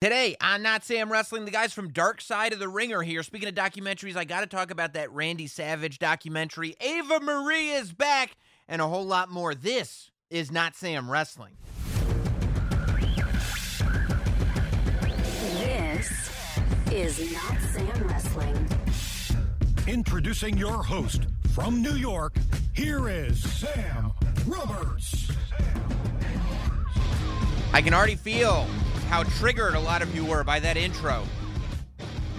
Today on Not Sam Wrestling, the guys from Dark Side of the Ring are here. Speaking of documentaries, I got to talk about that Randy Savage documentary. Eva Marie is back and a whole lot more. This is Not Sam Wrestling. This is Not Sam Wrestling. Introducing your host from New York, here is Sam Roberts. I can already feel how triggered a lot of you were by that intro,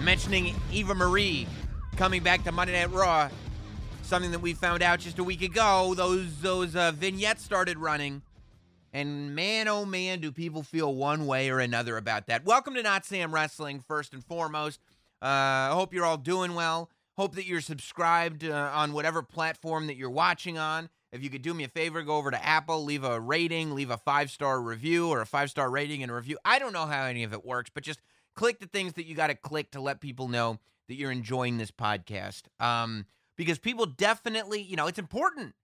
mentioning Eva Marie coming back to Monday Night Raw, something that we found out just a week ago. Those vignettes started running, and man, oh man, do people feel one way or another about that. Welcome to Not Sam Wrestling, first and foremost. I hope you're all doing well. Hope that you're subscribed on whatever platform that you're watching on. If you could do me a favor, go over to Apple, leave a rating, leave a five-star review or a five-star rating and a review. I don't know how any of it works, but just click the things that you got to click to let people know that you're enjoying this podcast. Because people definitely, you know, it's important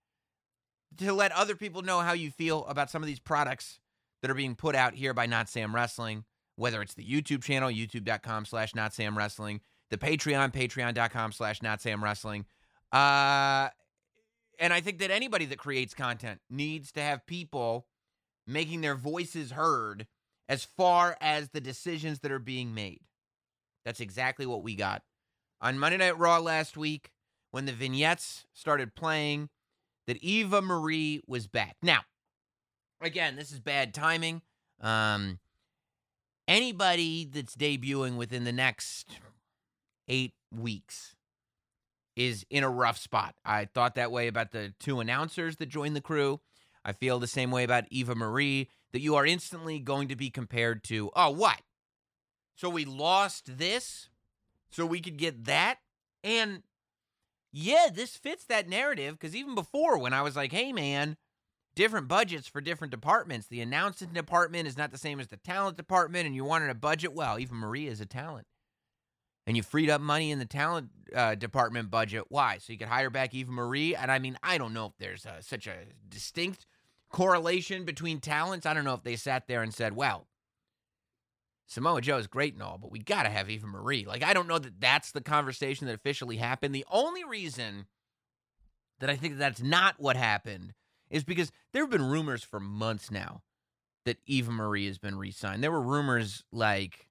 to let other people know how you feel about some of these products that are being put out here by Not Sam Wrestling, whether it's the YouTube channel, youtube.com/NotSamWrestling, the Patreon, patreon.com/NotSamWrestling. And I think that anybody that creates content needs to have people making their voices heard as far as the decisions that are being made. That's exactly what we got on Monday Night Raw last week when the vignettes started playing that Eva Marie was back. Now, again, this is bad timing. Anybody that's debuting within the next 8 weeks is in a rough spot. I thought that way about the two announcers that joined the crew. I feel the same way about Eva Marie, that you are instantly going to be compared to, oh, what? So we lost this? So we could get that? And yeah, this fits that narrative, because even before when I was like, hey man, different budgets for different departments. The announcing department is not the same as the talent department, and you wanted a budget? Well, Eva Marie is a talent. And you freed up money in the talent department budget. Why? So you could hire back Eva Marie. And I mean, I don't know if there's such a distinct correlation between talents. I don't know if they sat there and said, well, Samoa Joe is great and all, but we got to have Eva Marie. Like, I don't know that that's the conversation that officially happened. The only reason that I think that's not what happened is because there have been rumors for months now that Eva Marie has been re-signed. There were rumors like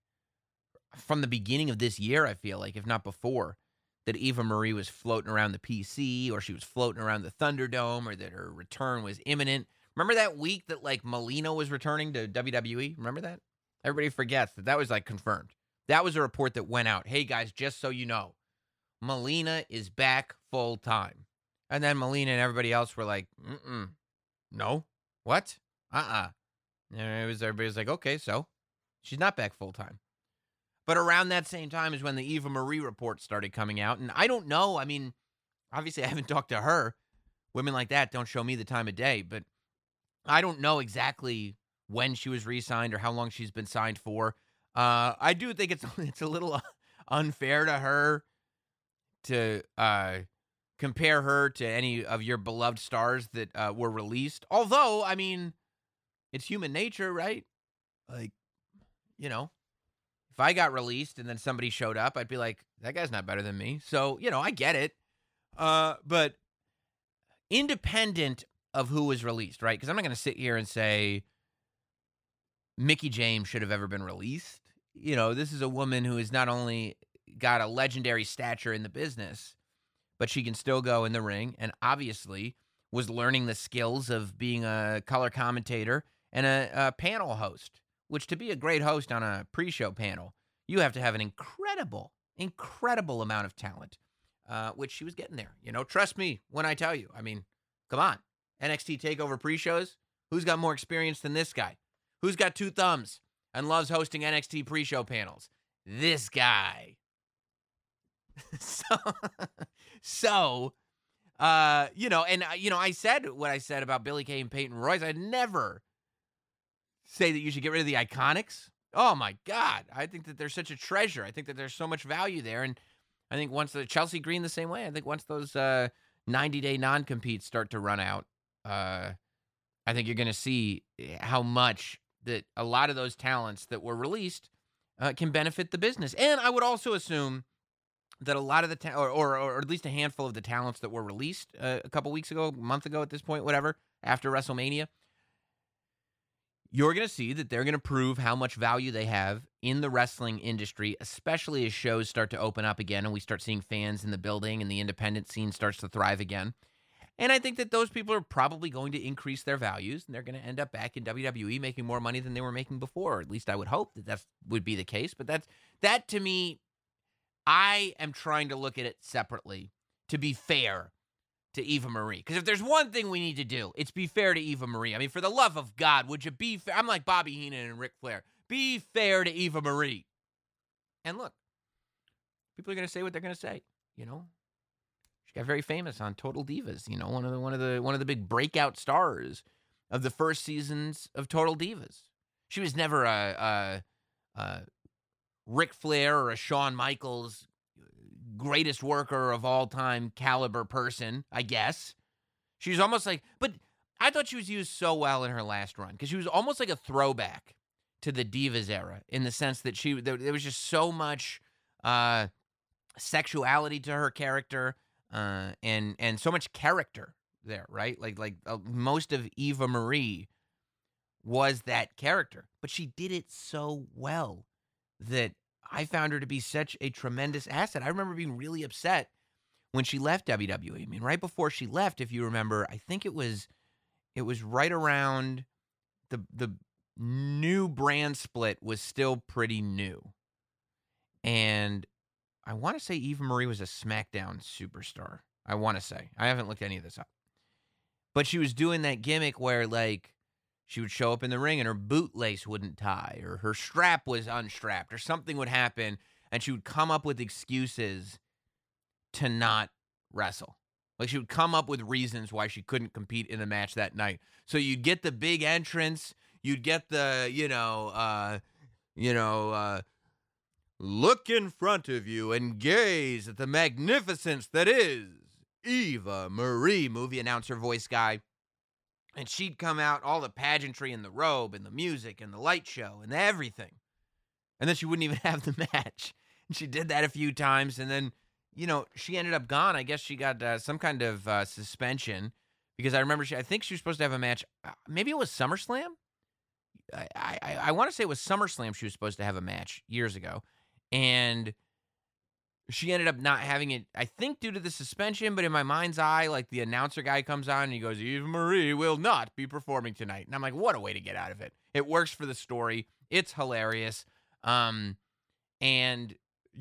from the beginning of this year, I feel like, if not before, that Eva Marie was floating around the PC, or she was floating around the Thunderdome, or that her return was imminent. Remember that week that, like, Melina was returning to WWE? Remember that? Everybody forgets that that was, like, confirmed. That was a report that went out. Hey, guys, just so you know, Melina is back full time. And then Melina and everybody else were like, no, what? And it was, everybody was like, okay, so she's not back full time. But around that same time is when the Eva Marie report started coming out. And I don't know. I mean, obviously I haven't talked to her. Women like that don't show me the time of day. But I don't know exactly when she was re-signed or how long she's been signed for. I do think it's a little unfair to her to compare her to any of your beloved stars that were released. Although, I mean, it's human nature, right? Like, you know. If I got released and then somebody showed up, I'd be like, that guy's not better than me. So, you know, I get it. But independent of who was released, right? Because I'm not going to sit here and say Mickie James should have ever been released. You know, this is a woman who has not only got a legendary stature in the business, but she can still go in the ring and obviously was learning the skills of being a color commentator and a panel host. Which to be a great host on a pre-show panel, you have to have an incredible, incredible amount of talent, which she was getting there. You know, trust me when I tell you. I mean, come on. NXT TakeOver pre-shows, who's got more experience than this guy? Who's got two thumbs and loves hosting NXT pre-show panels? This guy. So, you know, and, you know, I said what I said about Billy Kay and Peyton Royce. I'd never say that you should get rid of the Iconics. Oh, my God. I think that they're such a treasure. I think that there's so much value there. And I think once the Chelsea Green the same way, I think once those 90-day non-competes start to run out, I think you're going to see how much that a lot of those talents that were released can benefit the business. And I would also assume that a lot of the or at least a handful of the talents that were released a couple weeks ago, a month ago at this point, whatever, after WrestleMania, you're going to see that they're going to prove how much value they have in the wrestling industry, especially as shows start to open up again and we start seeing fans in the building and the independent scene starts to thrive again. And I think that those people are probably going to increase their values, and they're going to end up back in WWE making more money than they were making before. Or at least I would hope that that would be the case. But that to me, I am trying to look at it separately to be fair to Eva Marie. Because if there's one thing we need to do, it's be fair to Eva Marie. I mean, for the love of God, would you be fair? I'm like Bobby Heenan and Ric Flair. Be fair to Eva Marie. And look, people are going to say what they're going to say, you know? Got very famous on Total Divas, you know, one of the big breakout stars of the first seasons of Total Divas. She was never a Ric Flair or a Shawn Michaels greatest worker of all time caliber person, I guess. She was almost like, but I thought she was used so well in her last run because she was almost like a throwback to the Divas era in the sense that there was just so much sexuality to her character. And so much character there, right? Like most of Eva Marie was that character, but she did it so well that I found her to be such a tremendous asset. I remember being really upset when she left WWE. I mean, right before she left, if you remember, I think it was right around the new brand split was still pretty new, and I want to say Eva Marie was a SmackDown superstar. I want to say. I haven't looked any of this up. But she was doing that gimmick where, like, she would show up in the ring and her bootlace wouldn't tie or her strap was unstrapped or something would happen, and she would come up with excuses to not wrestle. Like, she would come up with reasons why she couldn't compete in a match that night. So you'd get the big entrance. You'd get the, look in front of you and gaze at the magnificence that is Eva Marie, movie announcer voice guy. And she'd come out, all the pageantry and the robe and the music and the light show and everything. And then she wouldn't even have the match. And she did that a few times. And then, you know, she ended up gone. I guess she got some kind of suspension because I remember I think she was supposed to have a match. Maybe it was SummerSlam. I want to say it was SummerSlam she was supposed to have a match years ago. And she ended up not having it, I think, due to the suspension. But in my mind's eye, like, the announcer guy comes on and he goes, Eva Marie will not be performing tonight. And I'm like, what a way to get out of it. It works for the story. It's hilarious. And she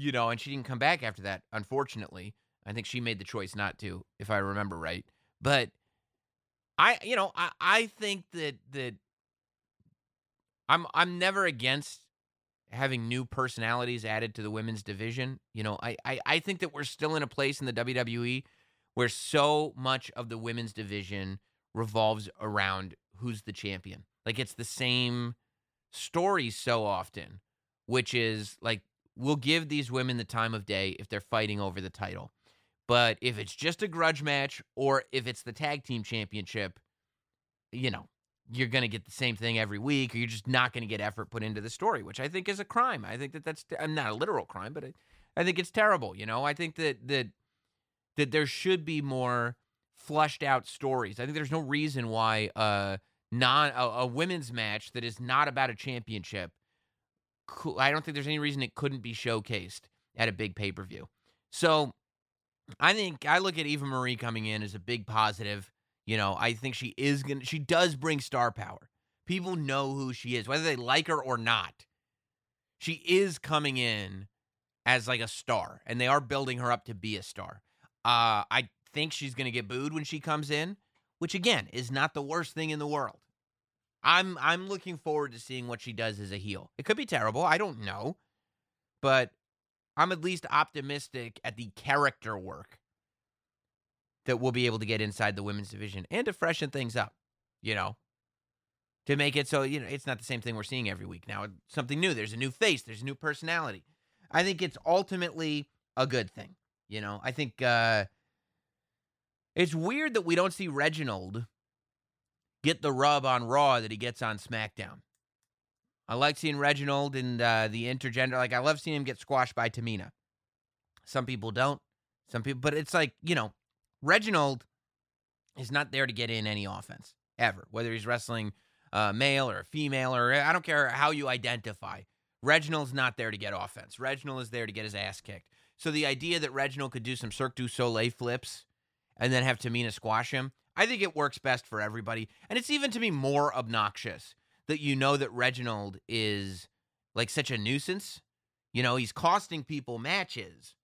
didn't come back after that, unfortunately. I think she made the choice not to, if I remember right. But I think that I'm never against having new personalities added to the women's division. You know, I think that we're still in a place in the WWE where so much of the women's division revolves around who's the champion. Like, it's the same story so often, which is, like, we'll give these women the time of day if they're fighting over the title. But if it's just a grudge match or if it's the tag team championship, you know, you're going to get the same thing every week, or you're just not going to get effort put into the story, which I think is a crime. I think that's not a literal crime, but I think it's terrible. You know, I think that there should be more flushed out stories. I think there's no reason why a women's match that is not about a championship, I don't think there's any reason it couldn't be showcased at a big pay-per-view. So I think I look at Eva Marie coming in as a big positive. You know, I think she does bring star power. People know who she is, whether they like her or not. She is coming in as, like, a star, and they are building her up to be a star. I think she's going to get booed when she comes in, which, again, is not the worst thing in the world. I'm looking forward to seeing what she does as a heel. It could be terrible. I don't know. But I'm at least optimistic at the character work that we'll be able to get inside the women's division and to freshen things up, you know, to make it so, you know, it's not the same thing we're seeing every week now. It's something new. There's a new face. There's a new personality. I think it's ultimately a good thing, you know. I think it's weird that we don't see Reginald get the rub on Raw that he gets on SmackDown. I like seeing Reginald and the intergender. Like, I love seeing him get squashed by Tamina. Some people don't. Some people, but it's like, you know, Reginald is not there to get in any offense ever, whether he's wrestling male or female, or I don't care how you identify. Reginald's not there to get offense. Reginald is there to get his ass kicked. So the idea that Reginald could do some Cirque du Soleil flips and then have Tamina squash him, I think it works best for everybody. And it's even, to me, more obnoxious that you know that Reginald is, like, such a nuisance. You know, he's costing people matches,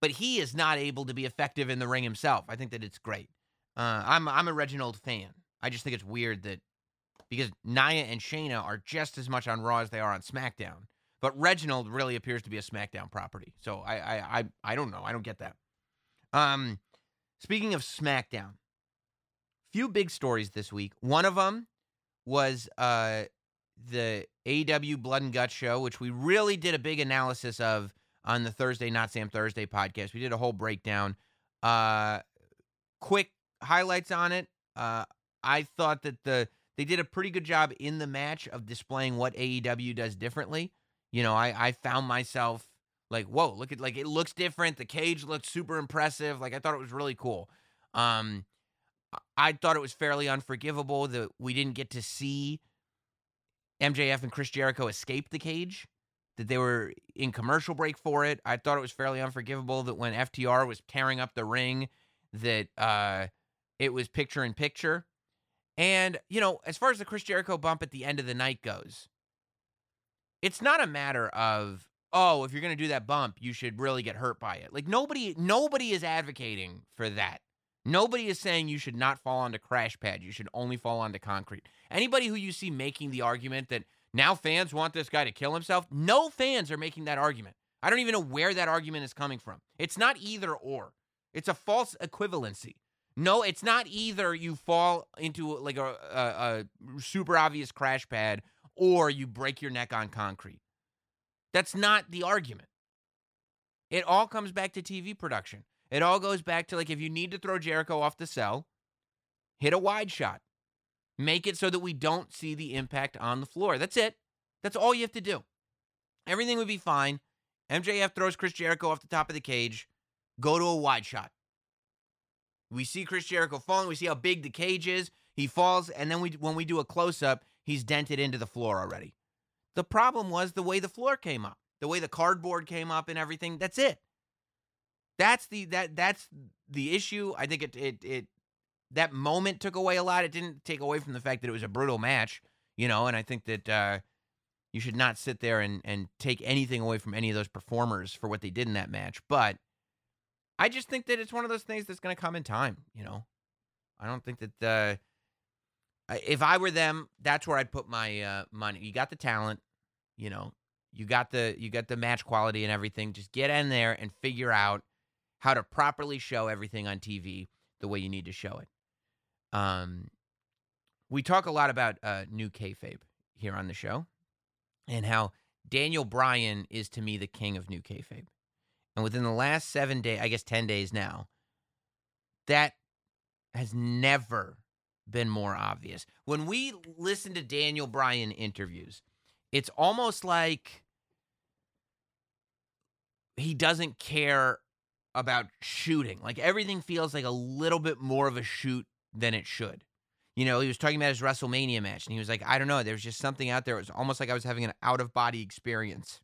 but he is not able to be effective in the ring himself. I think that it's great. I'm a Reginald fan. I just think it's weird that, because Nia and Shayna are just as much on Raw as they are on SmackDown, but Reginald really appears to be a SmackDown property. So I don't know. I don't get that. Speaking of SmackDown, few big stories this week. One of them was the AEW Blood and Guts show, which we really did a big analysis of on the Thursday Not Sam Thursday podcast. We did a whole breakdown. Quick highlights on it. I thought that they did a pretty good job in the match of displaying what AEW does differently. You know, I found myself like, whoa, look at, like, it looks different. The cage looked super impressive. Like, I thought it was really cool. I thought it was fairly unforgivable that we didn't get to see MJF and Chris Jericho escape the cage, that they were in commercial break for it. I thought it was fairly unforgivable that when FTR was tearing up the ring, that it was picture in picture. And, you know, as far as the Chris Jericho bump at the end of the night goes, it's not a matter of, oh, if you're going to do that bump, you should really get hurt by it. Like, nobody is advocating for that. Nobody is saying you should not fall onto crash pad. You should only fall onto concrete. Anybody who you see making the argument that now fans want this guy to kill himself, no fans are making that argument. I don't even know where that argument is coming from. It's not either or. It's a false equivalency. No, it's not either you fall into, like, a super obvious crash pad or you break your neck on concrete. That's not the argument. It all comes back to TV production. It all goes back to, like, if you need to throw Jericho off the cell, hit a wide shot. Make it so that we don't see the impact on the floor. That's it. That's all you have to do. Everything would be fine. MJF throws Chris Jericho off the top of the cage. Go to a wide shot. We see Chris Jericho falling. We see how big the cage is. He falls, and then when we do a close-up, he's dented into the floor already. The problem was the way the floor came up, the way the cardboard came up and everything. That's it. That's the issue. I think it that moment took away a lot. It didn't take away from the fact that it was a brutal match, you know, and I think that you should not sit there and take anything away from any of those performers for what they did in that match, but I just think that it's one of those things that's going to come in time, you know. I don't think that if I were them, that's where I'd put my money. You got the talent, you know. You got the match quality and everything. Just get in there and figure out how to properly show everything on TV the way you need to show it. We talk a lot about new kayfabe here on the show and how Daniel Bryan is, to me, the king of new kayfabe. And within the last 7 days, I guess 10 days now, that has never been more obvious. When we listen to Daniel Bryan interviews, it's almost like he doesn't care about shooting. Like, everything feels like a little bit more of a shoot than it should. You know, he was talking about his WrestleMania match, and he was like, I don't know, there's just something out there. It was almost like I was having an out-of-body experience.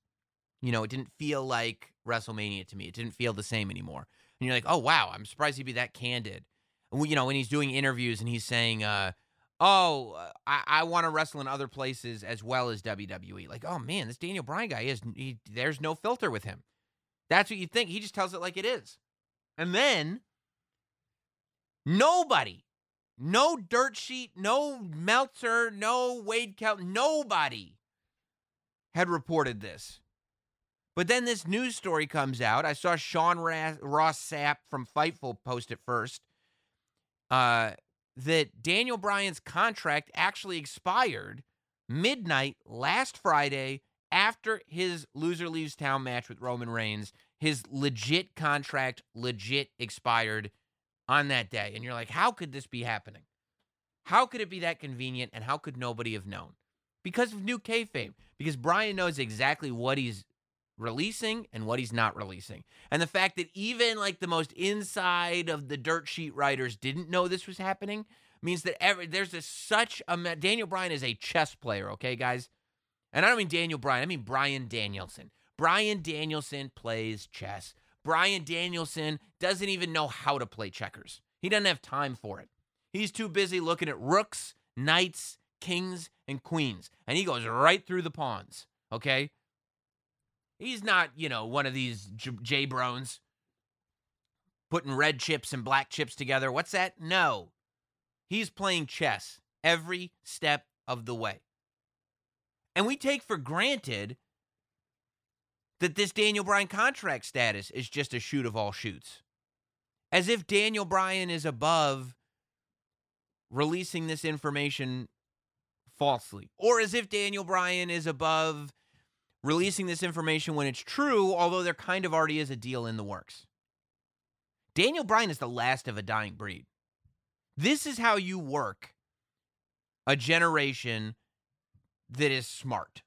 You know, it didn't feel like WrestleMania to me. It didn't feel the same anymore. And you're like, oh, wow, I'm surprised he'd be that candid. And, you know, when he's doing interviews and he's saying, I want to wrestle in other places as well as WWE. Like, oh, man, this Daniel Bryan guy, there's no filter with him. That's what you think. He just tells it like it is. And then nobody, no dirt sheet, no Meltzer, no Wade Kelton, nobody had reported this. But then this news story comes out. I saw Sean Ross Sapp from Fightful post it first, that Daniel Bryan's contract actually expired midnight last Friday after his loser leaves town match with Roman Reigns. His legit contract expired on that day. And you're like, how could this be happening? How could it be that convenient? And how could nobody have known? because of new kayfabe, because Bryan knows exactly what he's releasing and what he's not releasing. And the fact that even like the most inside of the dirt sheet writers didn't know this was happening means that Daniel Bryan is a chess player, okay, guys? And I don't mean Daniel Bryan, I mean Bryan Danielson. Bryan Danielson plays chess. Bryan Danielson doesn't even know how to play checkers. He doesn't have time for it. He's too busy looking at rooks, knights, kings, and queens. And he goes right through the pawns, okay? He's not, you know, one of these J-Brones putting red chips and black chips together. What's that? No. He's playing chess every step of the way. And we take for granted that this Daniel Bryan contract status is just a shoot of all shoots. As if Daniel Bryan is above releasing this information falsely. Or as if Daniel Bryan is above releasing this information when it's true, although there kind of already is a deal in the works. Daniel Bryan is the last of a dying breed. This is how you work a generation that is smart.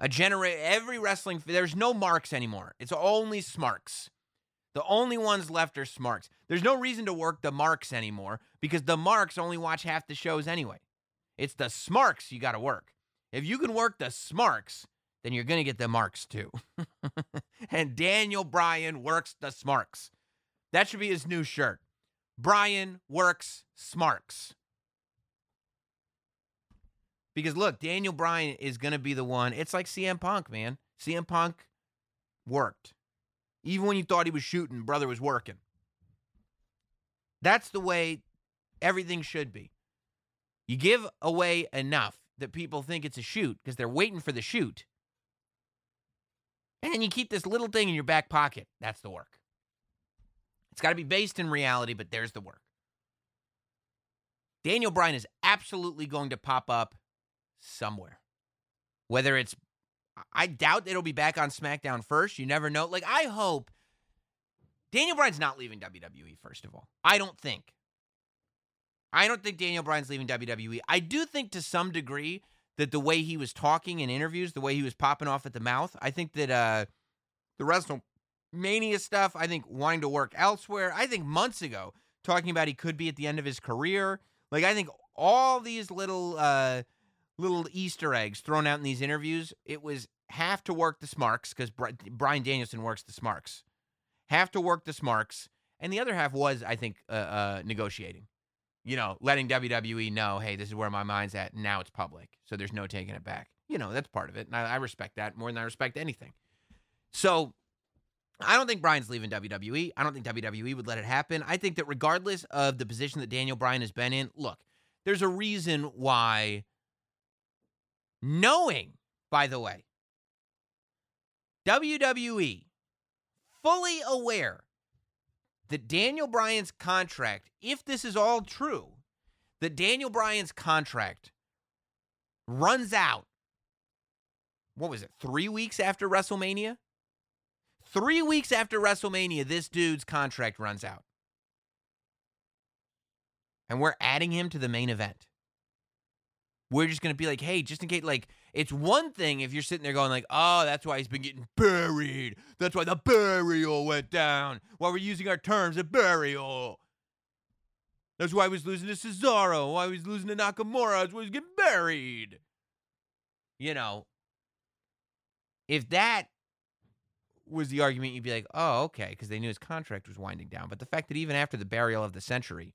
Every wrestling, there's no marks anymore. It's only smarks. The only ones left are smarks. There's no reason to work the marks anymore because the marks only watch half the shows anyway. It's the smarks you got to work. If you can work the smarks, then you're going to get the marks too. And Daniel Bryan works the smarks. That should be his new shirt. Bryan works smarks. Because, look, Daniel Bryan is going to be the one. It's like CM Punk, man. CM Punk worked. Even when you thought he was shooting, brother was working. That's the way everything should be. You give away enough that people think it's a shoot because they're waiting for the shoot. And then you keep this little thing in your back pocket. That's the work. It's got to be based in reality, but there's the work. Daniel Bryan is absolutely going to pop up somewhere. Whether it's, I doubt it'll be back on SmackDown first. You never know. Like, I hope Daniel Bryan's not leaving WWE, first of all. I don't think Daniel Bryan's leaving WWE. I do think to some degree that the way he was talking in interviews, the way he was popping off at the mouth, I think that the WrestleMania stuff, I think wanting to work elsewhere, I think months ago, talking about he could be at the end of his career. Like, I think all these little Easter eggs thrown out in these interviews, it was half to work the smarks, because Bryan Danielson works the smarks. Half to work the smarks, and the other half was, I think, negotiating. You know, letting WWE know, hey, this is where my mind's at, and now it's public, so there's no taking it back. You know, that's part of it, and I respect that more than I respect anything. So, I don't think Bryan's leaving WWE. I don't think WWE would let it happen. I think that regardless of the position that Daniel Bryan has been in, look, there's a reason why... Knowing, by the way, WWE fully aware that Daniel Bryan's contract, if this is all true, that Daniel Bryan's contract runs out, 3 weeks after WrestleMania? 3 weeks after WrestleMania, this dude's contract runs out. And we're adding him to the main event. We're just going to be like, hey, just in case, like, it's one thing if you're sitting there going like, oh, that's why he's been getting buried. That's why the burial went down. Why we're using our terms of burial. That's why he was losing to Cesaro. Why he was losing to Nakamura. That's why he's getting buried. You know, if that was the argument, you'd be like, oh, okay, because they knew his contract was winding down. But the fact that even after the burial of the century,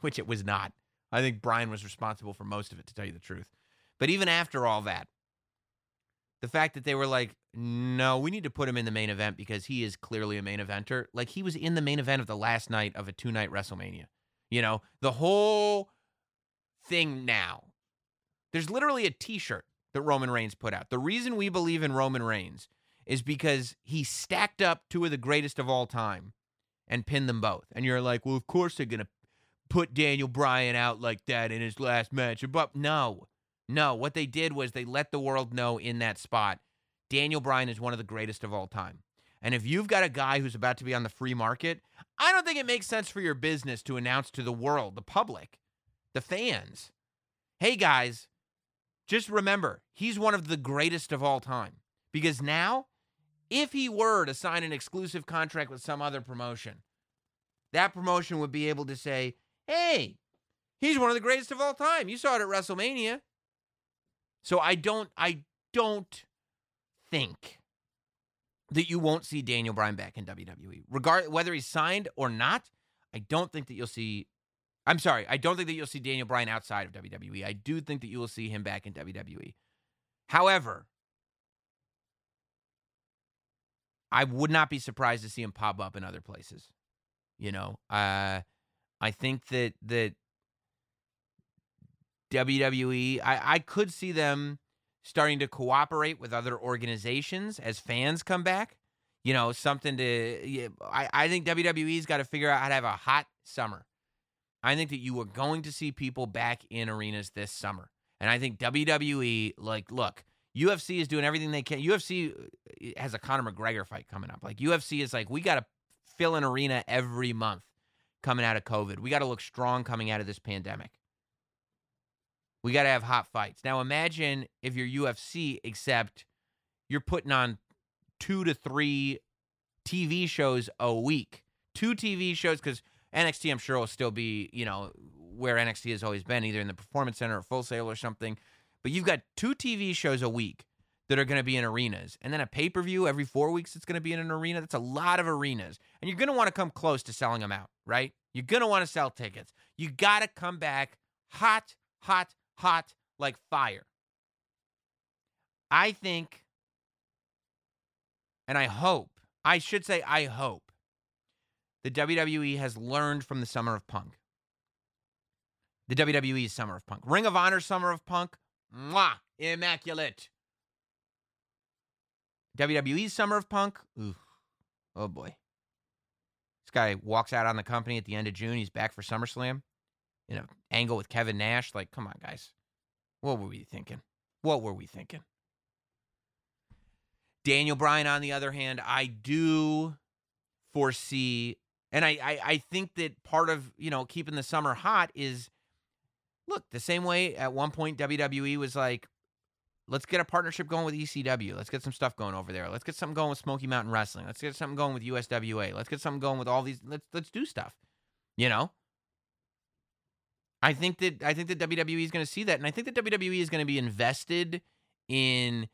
which it was not, I think Bryan was responsible for most of it, to tell you the truth. But even after all that, the fact that they were like, no, we need to put him in the main event because he is clearly a main eventer. Like, he was in the main event of the last night of a two-night WrestleMania. You know, the whole thing now. There's literally a T-shirt that Roman Reigns put out. The reason we believe in Roman Reigns is because he stacked up two of the greatest of all time and pinned them both. And you're like, well, of course they're going to put Daniel Bryan out like that in his last match. But no. What they did was they let the world know in that spot, Daniel Bryan is one of the greatest of all time. And if you've got a guy who's about to be on the free market, I don't think it makes sense for your business to announce to the world, the public, the fans, hey guys, just remember, he's one of the greatest of all time. Because now, if he were to sign an exclusive contract with some other promotion, that promotion would be able to say, hey, he's one of the greatest of all time. You saw it at WrestleMania. So I don't think that you won't see Daniel Bryan back in WWE. Whether he's signed or not, I don't think that you'll see Daniel Bryan outside of WWE. I do think that you will see him back in WWE. However, I would not be surprised to see him pop up in other places. You know, I think that WWE, I could see them starting to cooperate with other organizations as fans come back. You know, I think WWE's got to figure out how to have a hot summer. I think that you are going to see people back in arenas this summer. And I think WWE, look, UFC is doing everything they can. UFC has a Conor McGregor fight coming up. Like, UFC is like, we got to fill an arena every month coming out of COVID. We got to look strong coming out of this pandemic. We got to have hot fights. Now, imagine if you're UFC, except you're putting on 2 to 3 TV shows a week. 2 TV shows, because NXT, I'm sure, will still be, you know, where NXT has always been, either in the Performance Center or Full Sail or something. But you've got 2 TV shows a week that are going to be in arenas. And then a pay-per-view every 4 weeks that's going to be in an arena. That's a lot of arenas. And you're going to want to come close to selling them out, right? You're going to want to sell tickets. You got to come back hot, hot, hot, like fire. I think, and I hope, I should say I hope, the WWE has learned from the Summer of Punk. The WWE's Summer of Punk. Ring of Honor Summer of Punk, mwah, immaculate. WWE's Summer of Punk, ooh, oh boy. This guy walks out on the company at the end of June. He's back for SummerSlam. In an angle with Kevin Nash. Like, come on, guys. What were we thinking? What were we thinking? Daniel Bryan, on the other hand, I do foresee... And I think that part of, you know, keeping the summer hot is, look, the same way at one point WWE was like, let's get a partnership going with ECW. Let's get some stuff going over there. Let's get something going with Smoky Mountain Wrestling. Let's get something going with USWA. Let's get something going with all these. Let's do stuff, you know? I think that WWE is going to see that. And I think that WWE is going to be invested in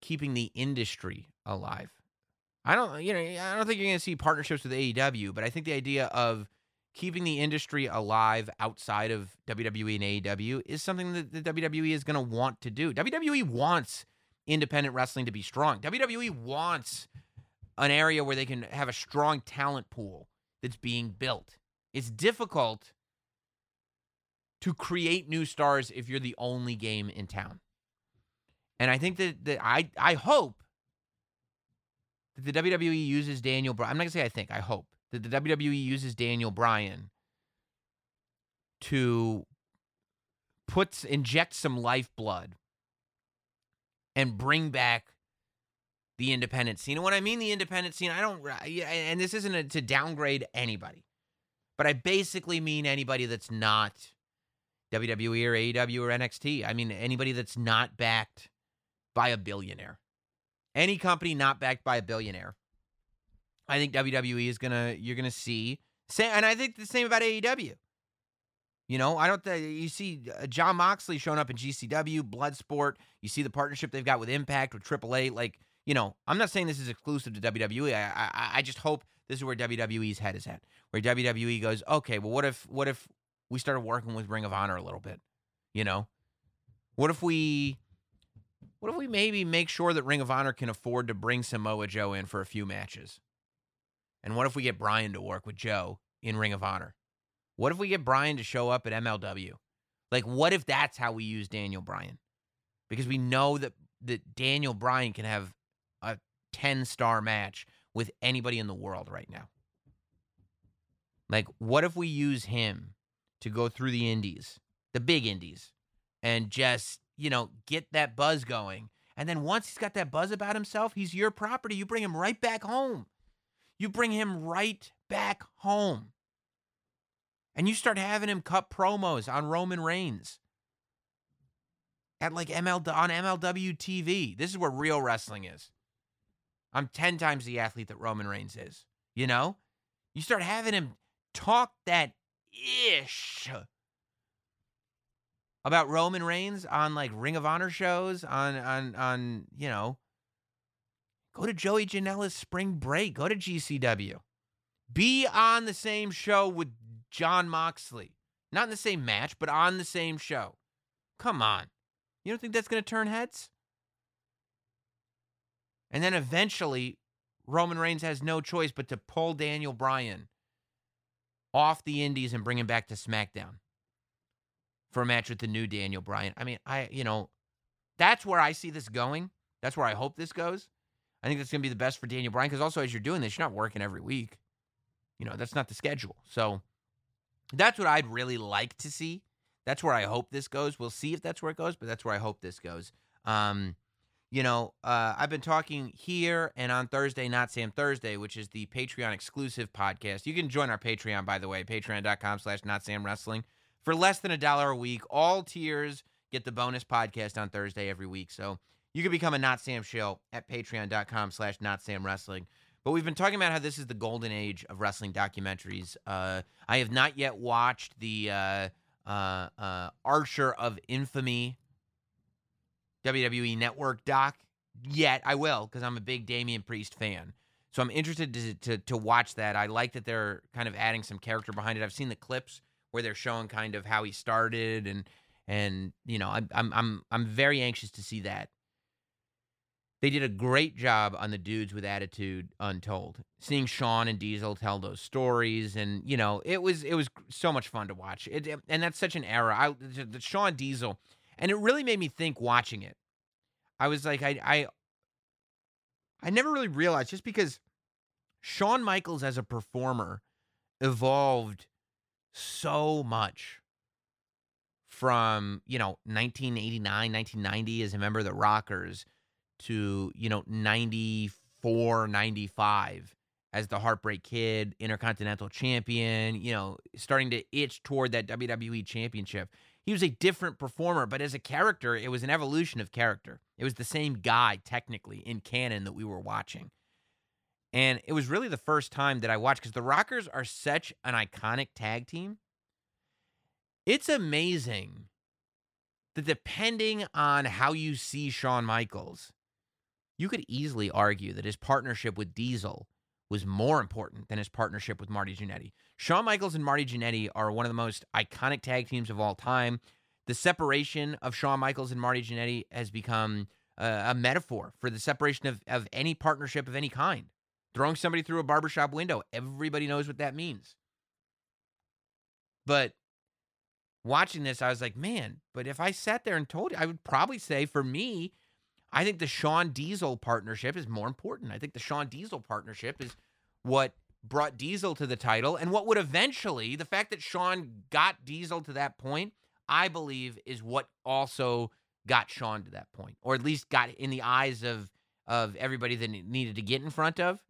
keeping the industry alive. I don't think you're going to see partnerships with AEW, but I think the idea of keeping the industry alive outside of WWE and AEW is something that the WWE is going to want to do. WWE wants independent wrestling to be strong. WWE wants an area where they can have a strong talent pool that's being built. It's difficult to create new stars if you're the only game in town. And I think that I hope that the WWE uses Daniel Bryan. I'm not going to say I think. I hope that the WWE uses Daniel Bryan to inject some lifeblood and bring back the independent scene. And when I mean the independent scene, and this isn't to downgrade anybody, but I basically mean anybody that's not WWE or AEW or NXT. I mean anybody that's not backed by a billionaire. Any company not backed by a billionaire, I think WWE is you're gonna see. And I think the same about AEW. You know, you see John Moxley showing up in GCW, Bloodsport. You see the partnership they've got with Impact, with AAA. Like, you know, I'm not saying this is exclusive to WWE. I just hope this is where WWE's head is at, where WWE goes, okay, well, what if we started working with Ring of Honor a little bit? You know, what if we maybe make sure that Ring of Honor can afford to bring Samoa Joe in for a few matches? And what if we get Bryan to work with Joe in Ring of Honor? What if we get Bryan to show up at MLW? Like, what if that's how we use Daniel Bryan? Because we know that Daniel Bryan can have a 10-star match with anybody in the world right now. Like, what if we use him to go through the indies, the big indies, and just... you know, get that buzz going. And then once he's got that buzz about himself, he's your property. You bring him right back home. And you start having him cut promos on Roman Reigns. at like on MLW TV. This is where real wrestling is. I'm 10 times the athlete that Roman Reigns is, you know? You start having him talk that ish about Roman Reigns on like Ring of Honor shows, on you know, go to Joey Janela's Spring Break, go to GCW. Be on the same show with John Moxley. Not in the same match, but on the same show. Come on. You don't think that's going to turn heads? And then eventually, Roman Reigns has no choice but to pull Daniel Bryan off the indies and bring him back to SmackDown for a match with the new Daniel Bryan. I mean, you know, that's where I see this going. That's where I hope this goes. I think that's going to be the best for Daniel Bryan because also as you're doing this, you're not working every week. You know, that's not the schedule. So that's what I'd really like to see. That's where I hope this goes. We'll see if that's where it goes, but that's where I hope this goes. You know, I've been talking here and on Thursday, Not Sam Thursday, which is the Patreon exclusive podcast. You can join our Patreon, by the way, patreon.com/NotSamWrestling. For less than $1 a week, all tiers get the bonus podcast on Thursday every week. So you can become a Not Sam show at patreon.com/NotSamWrestling. But we've been talking about how this is the golden age of wrestling documentaries. I have not yet watched the Archer of Infamy WWE Network doc yet. I will, because I'm a big Damian Priest fan. So I'm interested to watch that. I like that they're kind of adding some character behind it. I've seen the clips where they're showing kind of how he started and you know, I'm very anxious to see that. They did a great job on the Dudes with Attitude Untold. Seeing Shawn and Diesel tell those stories, and you know, it was so much fun to watch. And that's such an era. The Shawn Diesel. And it really made me think watching it. I was like, I never really realized, just because Shawn Michaels as a performer evolved so much from, you know, 1989, 1990 as a member of the Rockers to, you know, 94, 95 as the Heartbreak Kid, Intercontinental Champion, you know, starting to itch toward that WWE Championship. He was a different performer, but as a character, it was an evolution of character. It was the same guy, technically, in canon that we were watching. And it was really the first time that I watched, because the Rockers are such an iconic tag team. It's amazing that depending on how you see Shawn Michaels, you could easily argue that his partnership with Diesel was more important than his partnership with Marty Jannetty. Shawn Michaels and Marty Jannetty are one of the most iconic tag teams of all time. The separation of Shawn Michaels and Marty Jannetty has become a metaphor for the separation of any partnership of any kind. Throwing somebody through a barbershop window, everybody knows what that means. But watching this, I was like, man, but if I sat there and told you, I would probably say, for me, I think the Shawn Diesel partnership is more important. I think the Shawn Diesel partnership is what brought Diesel to the title, and what would eventually, the fact that Shawn got Diesel to that point, I believe is what also got Shawn to that point, or at least got in the eyes of everybody that needed to get in front of.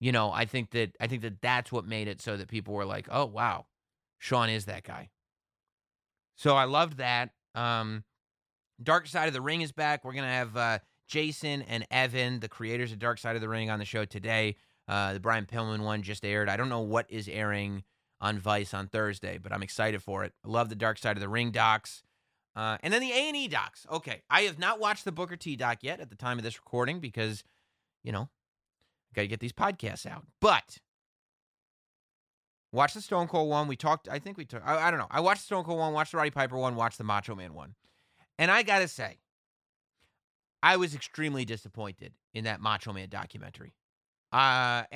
You know, I think that that's what made it so that people were like, oh, wow, Shawn is that guy. So I loved that. Dark Side of the Ring is back. We're going to have Jason and Evan, the creators of Dark Side of the Ring, on the show today. The Brian Pillman one just aired. I don't know what is airing on Vice on Thursday, but I'm excited for it. I love the Dark Side of the Ring docs. And then the A&E docs. Okay, I have not watched the Booker T doc yet at the time of this recording because, you know, got to get these podcasts out. But watch the Stone Cold one. We talked, I think we talked, I don't know. I watched the Stone Cold one, watched the Roddy Piper one, watched the Macho Man one. And I got to say, I was extremely disappointed in that Macho Man documentary. I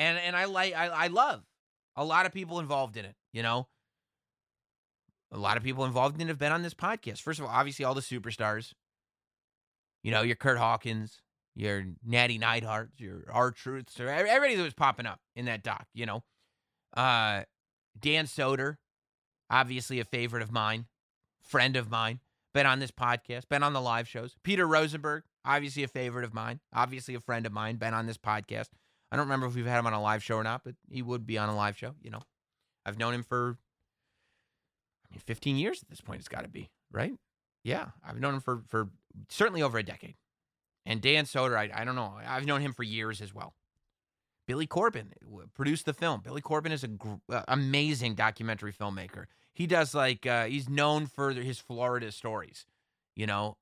love a lot of people involved in it, you know? A lot of people involved in it have been on this podcast. First of all, obviously all the superstars. You know, your Curt Hawkins, your Natty Neidharts, your R-Truths, or everybody that was popping up in that doc, you know? Dan Soder, obviously a favorite of mine, friend of mine. Been on this podcast, been on the live shows. Peter Rosenberg, obviously a favorite of mine, obviously a friend of mine, been on this podcast. I don't remember if we've had him on a live show or not, but he would be on a live show, you know. I've known him for, 15 years at this point, it's got to be, right? Yeah, I've known him for certainly over a decade. And Dan Soder, I don't know. I've known him for years as well. Billy Corbin produced the film. Billy Corbin is an amazing documentary filmmaker. He does he's known for his Florida stories. You know,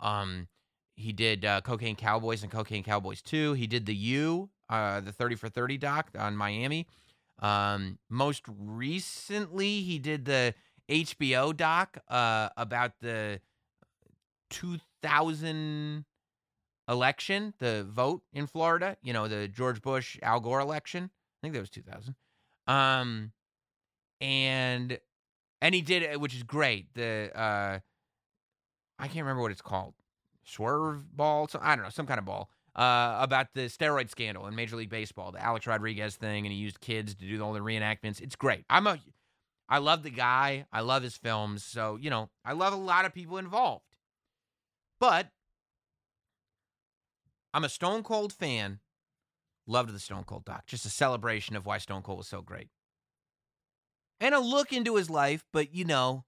he did Cocaine Cowboys and Cocaine Cowboys 2. He did The U, the 30 for 30 doc on Miami. Most recently, he did the HBO doc about the 2000 election, the vote in Florida, you know, the George Bush, Al Gore election. I think that was 2000. And he did, which is great. The, I can't remember what it's called. Swerve ball. So I don't know, some kind of ball, about the steroid scandal in Major League Baseball, the Alex Rodriguez thing. And he used kids to do all the reenactments. It's great. I love the guy. I love his films. So, you know, I love a lot of people involved, but I'm a Stone Cold fan. Loved the Stone Cold doc. Just a celebration of why Stone Cold was so great. And a look into his life, but, you know,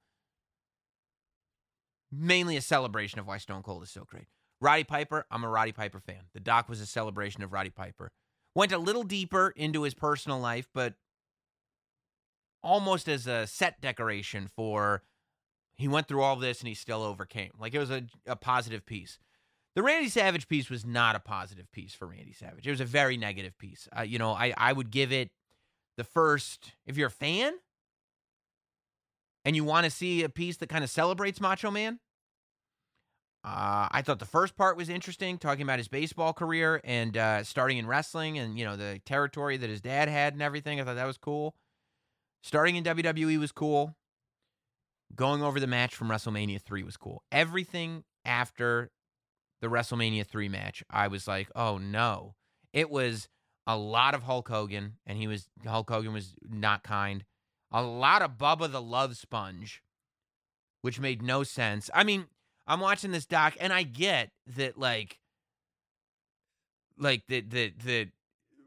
mainly a celebration of why Stone Cold is so great. Roddy Piper, I'm a Roddy Piper fan. The doc was a celebration of Roddy Piper. Went a little deeper into his personal life, but almost as a set decoration for he went through all this and he still overcame. Like, it was a positive piece. The Randy Savage piece was not a positive piece for Randy Savage. It was a very negative piece. You know, I would give it the first, if you're a fan and you want to see a piece that kind of celebrates Macho Man, I thought the first part was interesting, talking about his baseball career and starting in wrestling and, you know, the territory that his dad had and everything. I thought that was cool. Starting in WWE was cool. Going over the match from WrestleMania 3 was cool. Everything after the WrestleMania 3 match, I was like, oh no. It was a lot of Hulk Hogan, and Hulk Hogan was not kind. A lot of Bubba the Love Sponge, which made no sense. I mean, I'm watching this doc, and I get that, the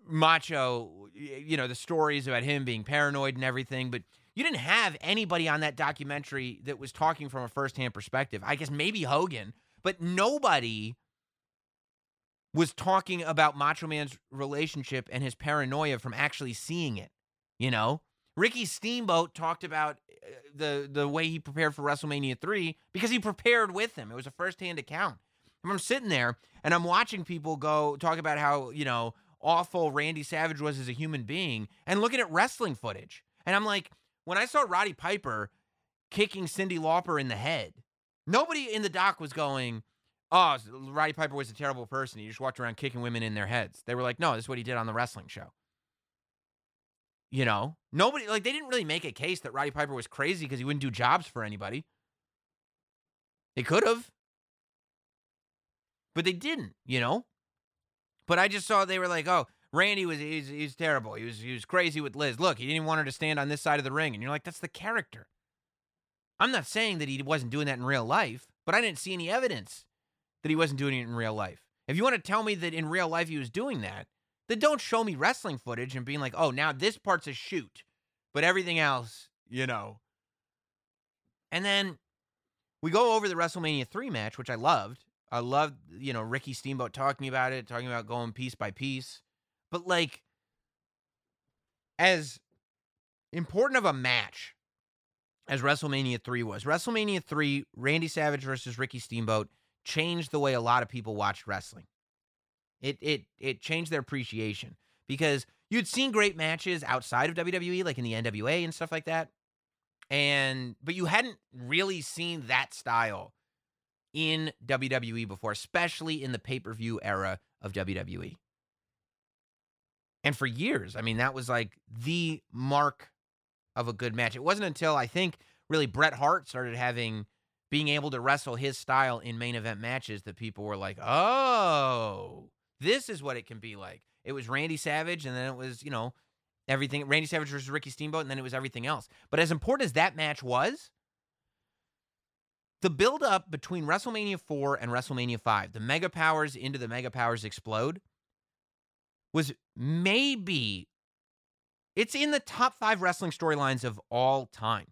Macho, you know, the stories about him being paranoid and everything, but you didn't have anybody on that documentary that was talking from a firsthand perspective. I guess maybe Hogan. But nobody was talking about Macho Man's relationship and his paranoia from actually seeing it, you know? Ricky Steamboat talked about the way he prepared for WrestleMania 3 because he prepared with him. It was a firsthand account. And I'm sitting there, and I'm watching people go talk about how, you know, awful Randy Savage was as a human being and looking at wrestling footage. And I'm like, when I saw Roddy Piper kicking Cyndi Lauper in the head, nobody in the doc was going, oh, Roddy Piper was a terrible person. He just walked around kicking women in their heads. They were like, no, this is what he did on the wrestling show. You know? Nobody, like, they didn't really make a case that Roddy Piper was crazy because he wouldn't do jobs for anybody. They could have. But they didn't, you know? But I just saw they were like, oh, Randy was he's terrible. He was crazy with Liz. Look, he didn't even want her to stand on this side of the ring. And you're like, that's the character. I'm not saying that he wasn't doing that in real life, but I didn't see any evidence that he wasn't doing it in real life. If you want to tell me that in real life he was doing that, then don't show me wrestling footage and being like, oh, now this part's a shoot, but everything else, you know. And then we go over the WrestleMania 3 match, which I loved. I loved, you know, Ricky Steamboat talking about it, talking about going piece by piece. But, like, as important of a match as WrestleMania 3 was. WrestleMania 3, Randy Savage versus Ricky Steamboat, changed the way a lot of people watched wrestling. It changed their appreciation because you'd seen great matches outside of WWE, like in the NWA and stuff like that, but you hadn't really seen that style in WWE before, especially in the pay-per-view era of WWE. And for years, I mean, that was like the mark of a good match. It wasn't until, I think, really Bret Hart started being able to wrestle his style in main event matches that people were like, oh, this is what it can be like. It was Randy Savage, and then it was, you know, everything. Randy Savage versus Ricky Steamboat, and then it was everything else. But as important as that match was, the buildup between WrestleMania 4 and WrestleMania 5, the Mega Powers into the Mega Powers Explode, was maybe... It's in the top 5 wrestling storylines of all time.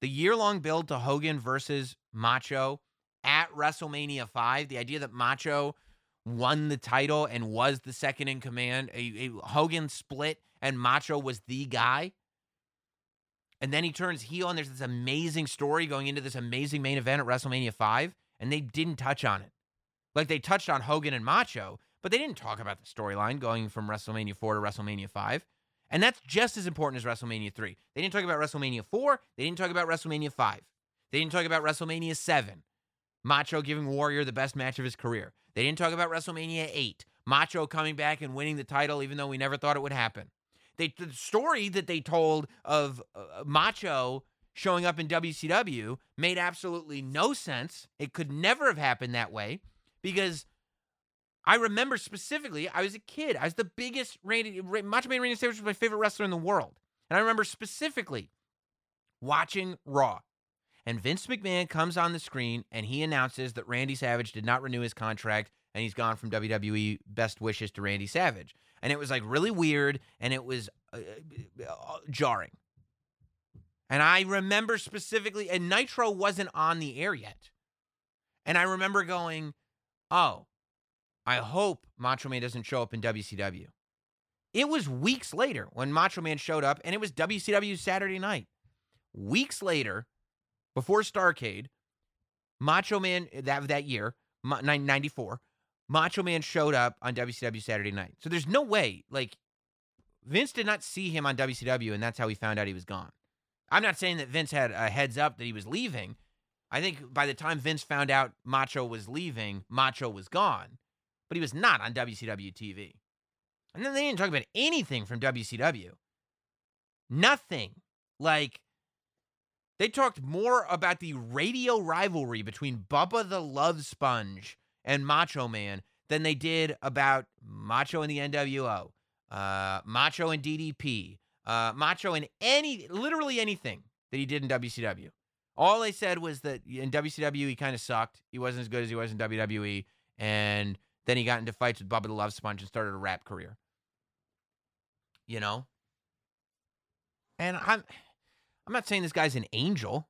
The year-long build to Hogan versus Macho at WrestleMania 5, the idea that Macho won the title and was the second in command, Hogan split and Macho was the guy, and then he turns heel and there's this amazing story going into this amazing main event at WrestleMania 5, and they didn't touch on it. Like, they touched on Hogan and Macho, but they didn't talk about the storyline going from WrestleMania 4 to WrestleMania 5. And that's just as important as WrestleMania 3. They didn't talk about WrestleMania 4. They didn't talk about WrestleMania 5. They didn't talk about WrestleMania 7. Macho giving Warrior the best match of his career. They didn't talk about WrestleMania 8. Macho coming back and winning the title even though we never thought it would happen. The story that they told of Macho showing up in WCW made absolutely no sense. It could never have happened that way because I remember specifically, I was a kid. I was the biggest Macho Man Randy Savage was my favorite wrestler in the world. And I remember specifically watching Raw. And Vince McMahon comes on the screen and he announces that Randy Savage did not renew his contract and he's gone from WWE. Best wishes to Randy Savage. And it was like really weird and it was jarring. And I remember specifically, and Nitro wasn't on the air yet. And I remember going, oh, I hope Macho Man doesn't show up in WCW. It was weeks later when Macho Man showed up, and it was WCW Saturday night. Weeks later, before Starrcade, Macho Man, that year, 94, Macho Man showed up on WCW Saturday night. So there's no way, like, Vince did not see him on WCW, and that's how he found out he was gone. I'm not saying that Vince had a heads up that he was leaving. I think by the time Vince found out Macho was leaving, Macho was gone. But he was not on WCW TV. And then they didn't talk about anything from WCW. Nothing. Like, they talked more about the radio rivalry between Bubba the Love Sponge and Macho Man than they did about Macho and the NWO, Macho and DDP, Macho and literally anything that he did in WCW. All they said was that in WCW, he kind of sucked. He wasn't as good as he was in WWE. And then he got into fights with Bubba the Love Sponge and started a rap career. You know? And I'm not saying this guy's an angel.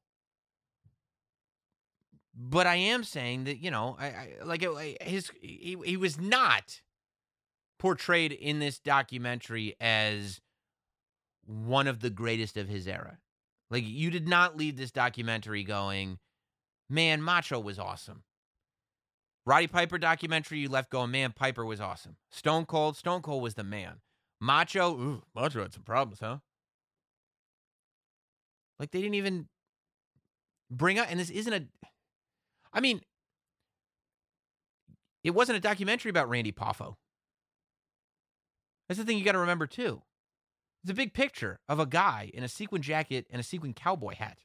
But I am saying that, you know, he was not portrayed in this documentary as one of the greatest of his era. Like, you did not leave this documentary going, man, Macho was awesome. Roddy Piper documentary, you left going, man, Piper was awesome. Stone Cold was the man. Macho, ooh, Macho had some problems, huh? Like, they didn't even bring up, and this isn't it wasn't a documentary about Randy Poffo. That's the thing you got to remember, too. It's a big picture of a guy in a sequin jacket and a sequin cowboy hat.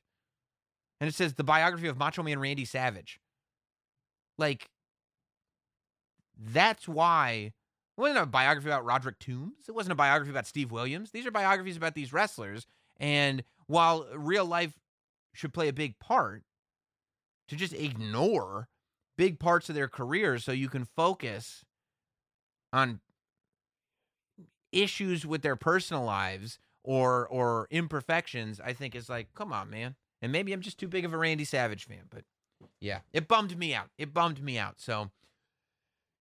And it says, the biography of Macho Man Randy Savage. Like, that's why it wasn't a biography about Roderick Toombs. It wasn't a biography about Steve Williams. These are biographies about these wrestlers. And while real life should play a big part, to just ignore big parts of their careers so you can focus on issues with their personal lives or imperfections, I think is like, come on, man. And maybe I'm just too big of a Randy Savage fan, but yeah, it bummed me out. So,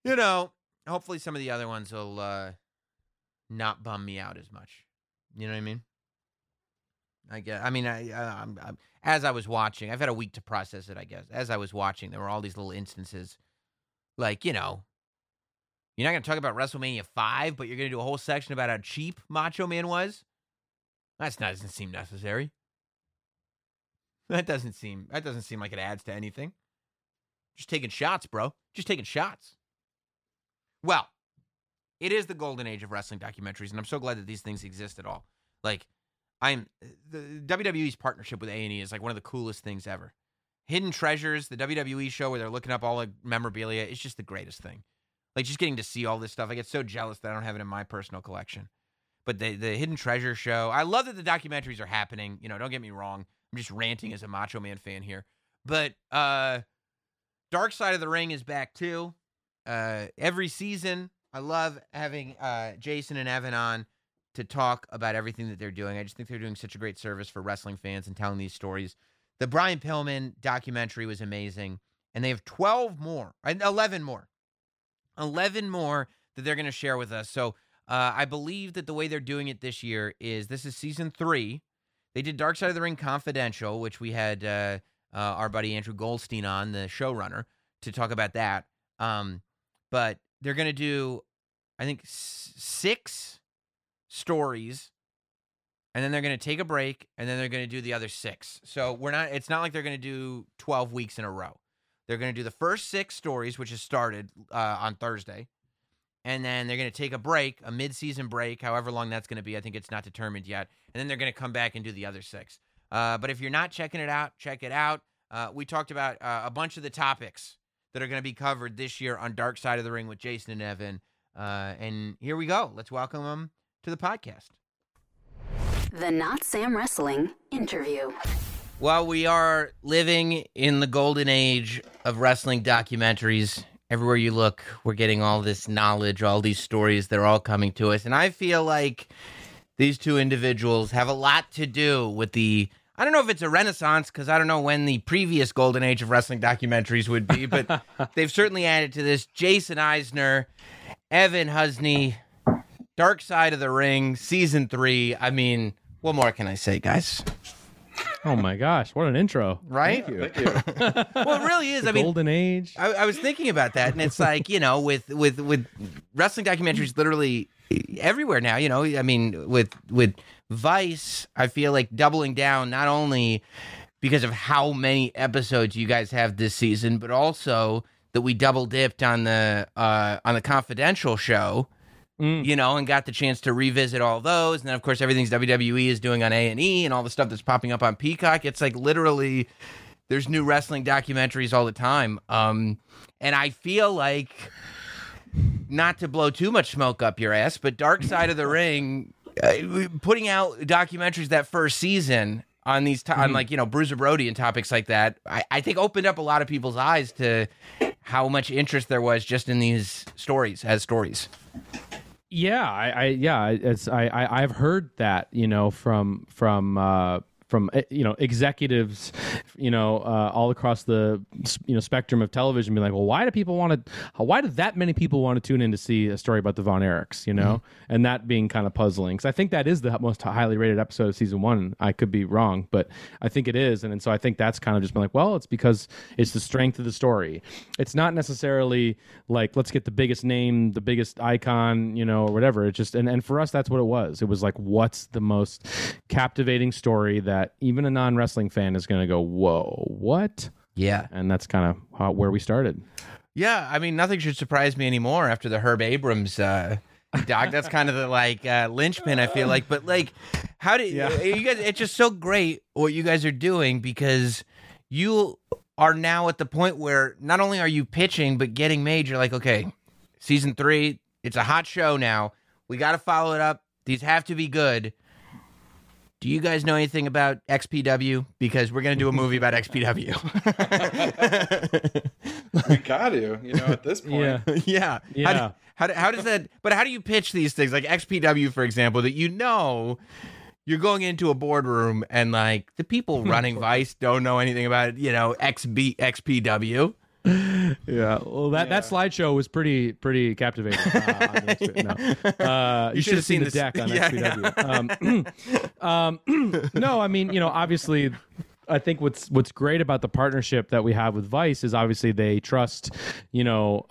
you know, hopefully some of the other ones will not bum me out as much. You know what I mean? As I was watching, I've had a week to process it, I guess. As I was watching, there were all these little instances like, you know, you're not going to talk about WrestleMania 5, but you're going to do a whole section about how cheap Macho Man was? That doesn't seem necessary. That doesn't seem like it adds to anything. Just taking shots, bro. Just taking shots. Well, it is the golden age of wrestling documentaries, and I'm so glad that these things exist at all. Like, the WWE's partnership with A&E is like one of the coolest things ever. Hidden Treasures, the WWE show where they're looking up all the memorabilia, it's just the greatest thing. Like, just getting to see all this stuff. I get so jealous that I don't have it in my personal collection. But the Hidden Treasure show, I love that the documentaries are happening. You know, don't get me wrong. I'm just ranting as a Macho Man fan here. But Dark Side of the Ring is back, too. Every season, I love having Jason and Evan on to talk about everything that they're doing. I just think they're doing such a great service for wrestling fans and telling these stories. The Brian Pillman documentary was amazing. And they have 11 more that they're going to share with us. So I believe that the way they're doing it this year is this is season 3. They did Dark Side of the Ring Confidential, which we had our buddy Andrew Goldstein on, the showrunner, to talk about that. But they're going to do, I think, 6 stories, and then they're going to take a break, and then they're going to do the other 6. So it's not like they're going to do 12 weeks in a row. They're going to do the first 6 stories, which has started on Thursday, and then they're going to take a break, a mid-season break, however long that's going to be. I think it's not determined yet. And then they're going to come back and do the other 6. But if you're not checking it out, check it out. We talked about a bunch of the topics that are going to be covered this year on Dark Side of the Ring with Jason and Evan. And here we go. Let's welcome them to the podcast. The Not Sam Wrestling Interview. While we are living in the golden age of wrestling documentaries, everywhere you look, we're getting all this knowledge, all these stories. They're all coming to us. And I feel like these two individuals have a lot to do with the, I don't know if it's a renaissance, because I don't know when the previous golden age of wrestling documentaries would be, but they've certainly added to this. Jason Eisner, Evan Husney, Dark Side of the Ring, Season 3. I mean, what more can I say, guys? Oh my gosh, what an intro. Right? Thank you. Well, it really is. I mean, golden age. I was thinking about that, and it's like, you know, with wrestling documentaries literally everywhere now, you know, I mean, with Vice, I feel like doubling down not only because of how many episodes you guys have this season, but also that we double dipped on the Confidential show. You know, and got the chance to revisit all those. And then, of course, everything's WWE is doing on A&E and all the stuff that's popping up on Peacock. It's like literally there's new wrestling documentaries all the time. And I feel like, not to blow too much smoke up your ass, but Dark Side of the Ring, putting out documentaries that first season on these on like, you know, Bruiser Brody and topics like that, I think opened up a lot of people's eyes to how much interest there was just in these stories as stories. Yeah, I've heard that, you know, from you know, executives, you know, all across the, you know, spectrum of television, be like, well, why do that many people want to tune in to see a story about the Von Erichs, you know, and that being kind of puzzling, because I think that is the most highly rated episode of season 1. I could be wrong, but I think it is, and so I think that's kind of just been like, well, it's because it's the strength of the story. It's not necessarily like, let's get the biggest name, the biggest icon, you know, or whatever. It's just, and for us, that's what it was. It was like, what's the most captivating story that even a non-wrestling fan is going to go, whoa, what? Yeah. And that's kind of where we started. Yeah, I mean, nothing should surprise me anymore after the Herb Abrams doc. That's kind of the, like, linchpin, I feel like. But, like, how did you guys... It's just so great what you guys are doing, because you are now at the point where not only are you pitching, but getting made. You're like, okay, season 3, it's a hot show now. We got to follow it up. These have to be good. Do you guys know anything about XPW? Because we're going to do a movie about XPW. We got to, you know, at this point. Yeah. How does that, but how do you pitch these things? Like XPW, for example, that, you know, you're going into a boardroom and like the people running Vice don't know anything about, you know, XPW. Yeah, well, that slideshow was pretty captivating. You should have seen the deck on XPW. No, I mean, you know, obviously, I think what's great about the partnership that we have with Vice is obviously they trust, you know,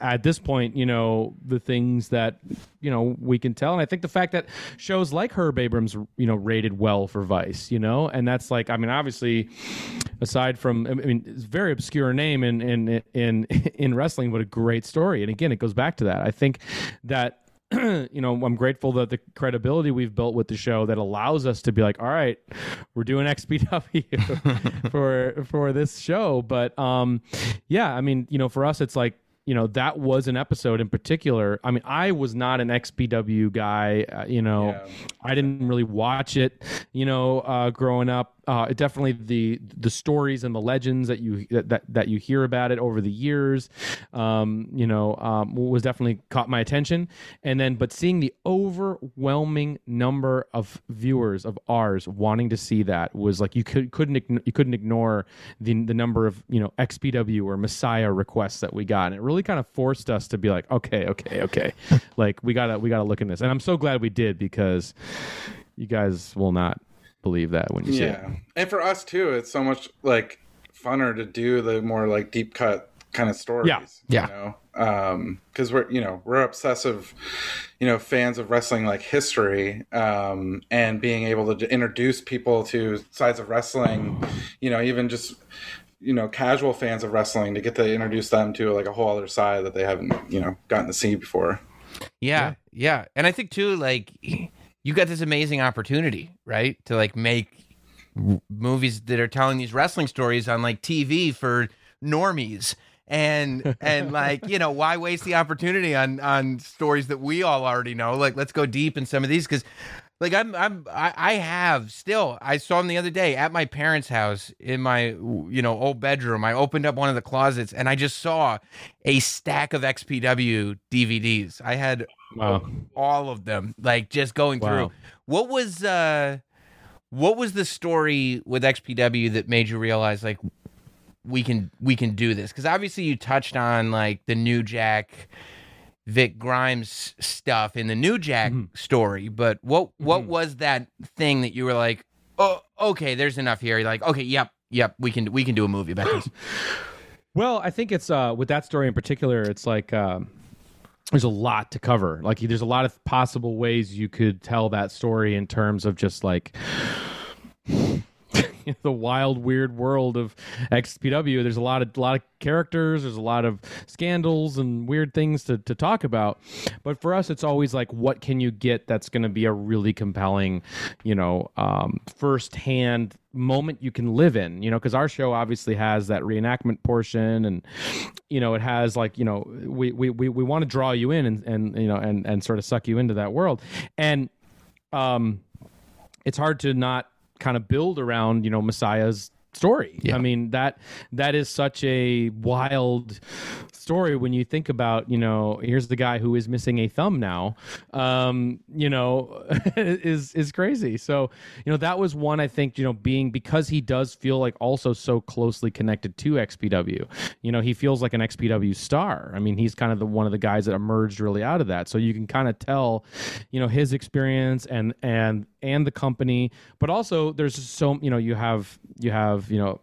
at this point, you know, the things that, you know, we can tell. And I think the fact that shows like Herb Abrams, you know, rated well for Vice, you know, and that's like, I mean, obviously, aside from, I mean, it's a very obscure name in wrestling, but a great story. And again, it goes back to that. I think that, you know, I'm grateful that the credibility we've built with the show that allows us to be like, all right, we're doing XPW for this show. But yeah, I mean, you know, for us, it's like, you know, that was an episode in particular. I mean, I was not an XPW guy. You know, I didn't really watch it, you know, growing up. Definitely the stories and the legends that you hear about it over the years, was definitely caught my attention. And then, but seeing the overwhelming number of viewers of ours wanting to see that was like you couldn't ignore the number of XPW or Messiah requests that we got, and it really kind of forced us to be like, okay, like we gotta look in this. And I'm so glad we did, because you guys will not believe that when you see it. And for us too, it's so much like funner to do the more like deep cut kind of stories. Because we're obsessive fans of wrestling like history, and being able to introduce people to sides of wrestling, even just casual fans of wrestling, to get to introduce them to like a whole other side that they haven't gotten to see before. Yeah. And I think too, like, you got this amazing opportunity, right, to like make movies that are telling these wrestling stories on like TV for normies, and like, why waste the opportunity on stories that we all already know? Like, let's go deep in some of these, because like I saw him the other day at my parents' house in my old bedroom. I opened up one of the closets and I just saw a stack of XPW DVDs. I had. Wow. All of them, like, just going through. What was the story with XPW that made you realize like we can do this? Because obviously you touched on like the New Jack, Vic Grimes stuff in the New Jack story, but what was that thing that you were like, oh, okay, there's enough here? You're like, okay, yep, we can do a movie about this. Well, I think it's with that story in particular, it's like. There's a lot to cover. Like, there's a lot of possible ways you could tell that story in terms of just like the wild, weird world of XPW. There's a lot of characters. There's a lot of scandals and weird things to talk about. But for us, it's always like, what can you get that's going to be a really compelling, firsthand moment you can live in, because our show obviously has that reenactment portion, and it has like, we want to draw you in and sort of suck you into that world. And it's hard to not kind of build around Messiah's story. I mean, that is such a wild story when you think about, here's the guy who is missing a thumb now, is crazy. So, that was one, I think, because he does feel like also so closely connected to XPW, he feels like an XPW star. I mean, he's kind of one of the guys that emerged really out of that. So you can kind of tell, his experience and the company, but also there's so, you have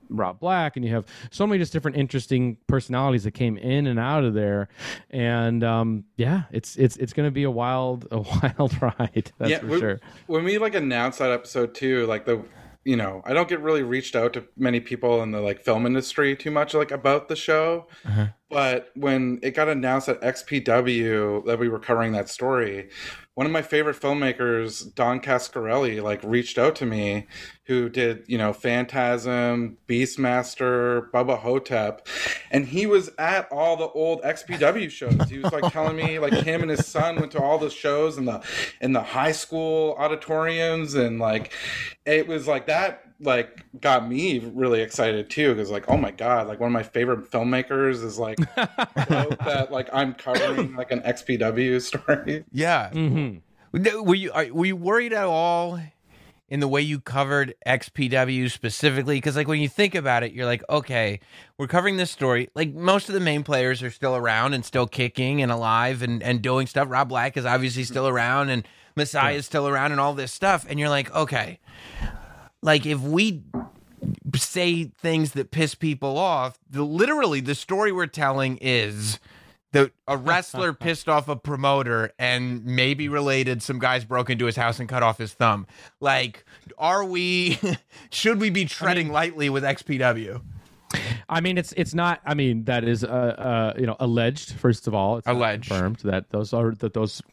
Rob Black, and you have so many just different interesting personalities that came in and out of there. And it's going to be a wild ride. That's for sure. When we like announced that episode too, like I don't get really reached out to many people in the like film industry too much, like about the show. Uh-huh. But when it got announced at XPW that we were covering that story, one of my favorite filmmakers, Don Cascarelli, like reached out to me, who did, Phantasm, Beastmaster, Bubba Hotep. And he was at all the old XPW shows. He was like telling me like him and his son went to all the shows in the high school auditoriums. And like, it was like that. Like got me really excited too, because like, oh my god, like one of my favorite filmmakers is like that like I'm covering like an XPW story. Yeah. Mm-hmm. Were you worried at all in the way you covered XPW specifically? Because like when you think about it, you're like, okay, we're covering this story. Like most of the main players are still around and still kicking and alive and doing stuff. Rob Black is obviously still around, and Messiah is still around, and all this stuff. And you're like, okay. Like, if we say things that piss people off, literally the story we're telling is that a wrestler pissed off a promoter and maybe related, some guys broke into his house and cut off his thumb. Like, should we be treading lightly with XPW? I mean, it's not. I mean, that is alleged. First of all, it's alleged, confirmed that those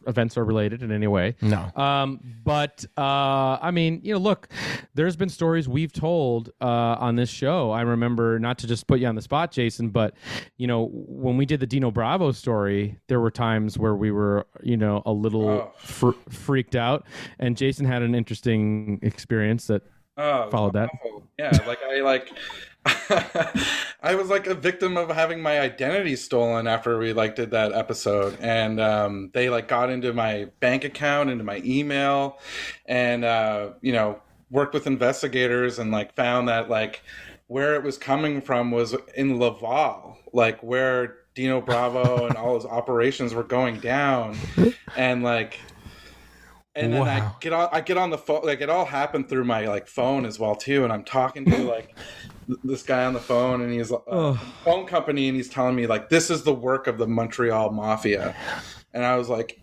events are related in any way. No. I mean, look, there's been stories we've told on this show. I remember, not to just put you on the spot, Jason, but when we did the Dino Bravo story, there were times where we were a little freaked out, and Jason had an interesting experience that. followed that. Yeah, I was like a victim of having my identity stolen after we did that episode, and they got into my bank account, into my email, and worked with investigators and found that where it was coming from was in Laval, where Dino Bravo and all his operations were going down, and And then I get on the phone, it all happened through my phone as well too. And I'm talking to this guy on the phone, and he's phone company, and he's telling me this is the work of the Montreal Mafia. And I was like,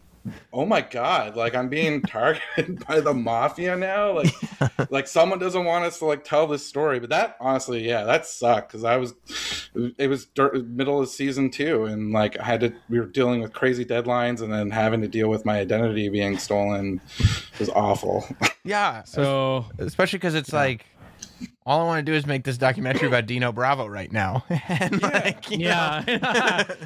oh my God, I'm being targeted by the mafia now. Someone doesn't want us to tell this story, but that honestly, yeah, that sucked. Cause it was middle of season 2, and we were dealing with crazy deadlines, and then having to deal with my identity being stolen was awful. Yeah. So especially cause it's all I want to do is make this documentary about Dino Bravo right now. And I'm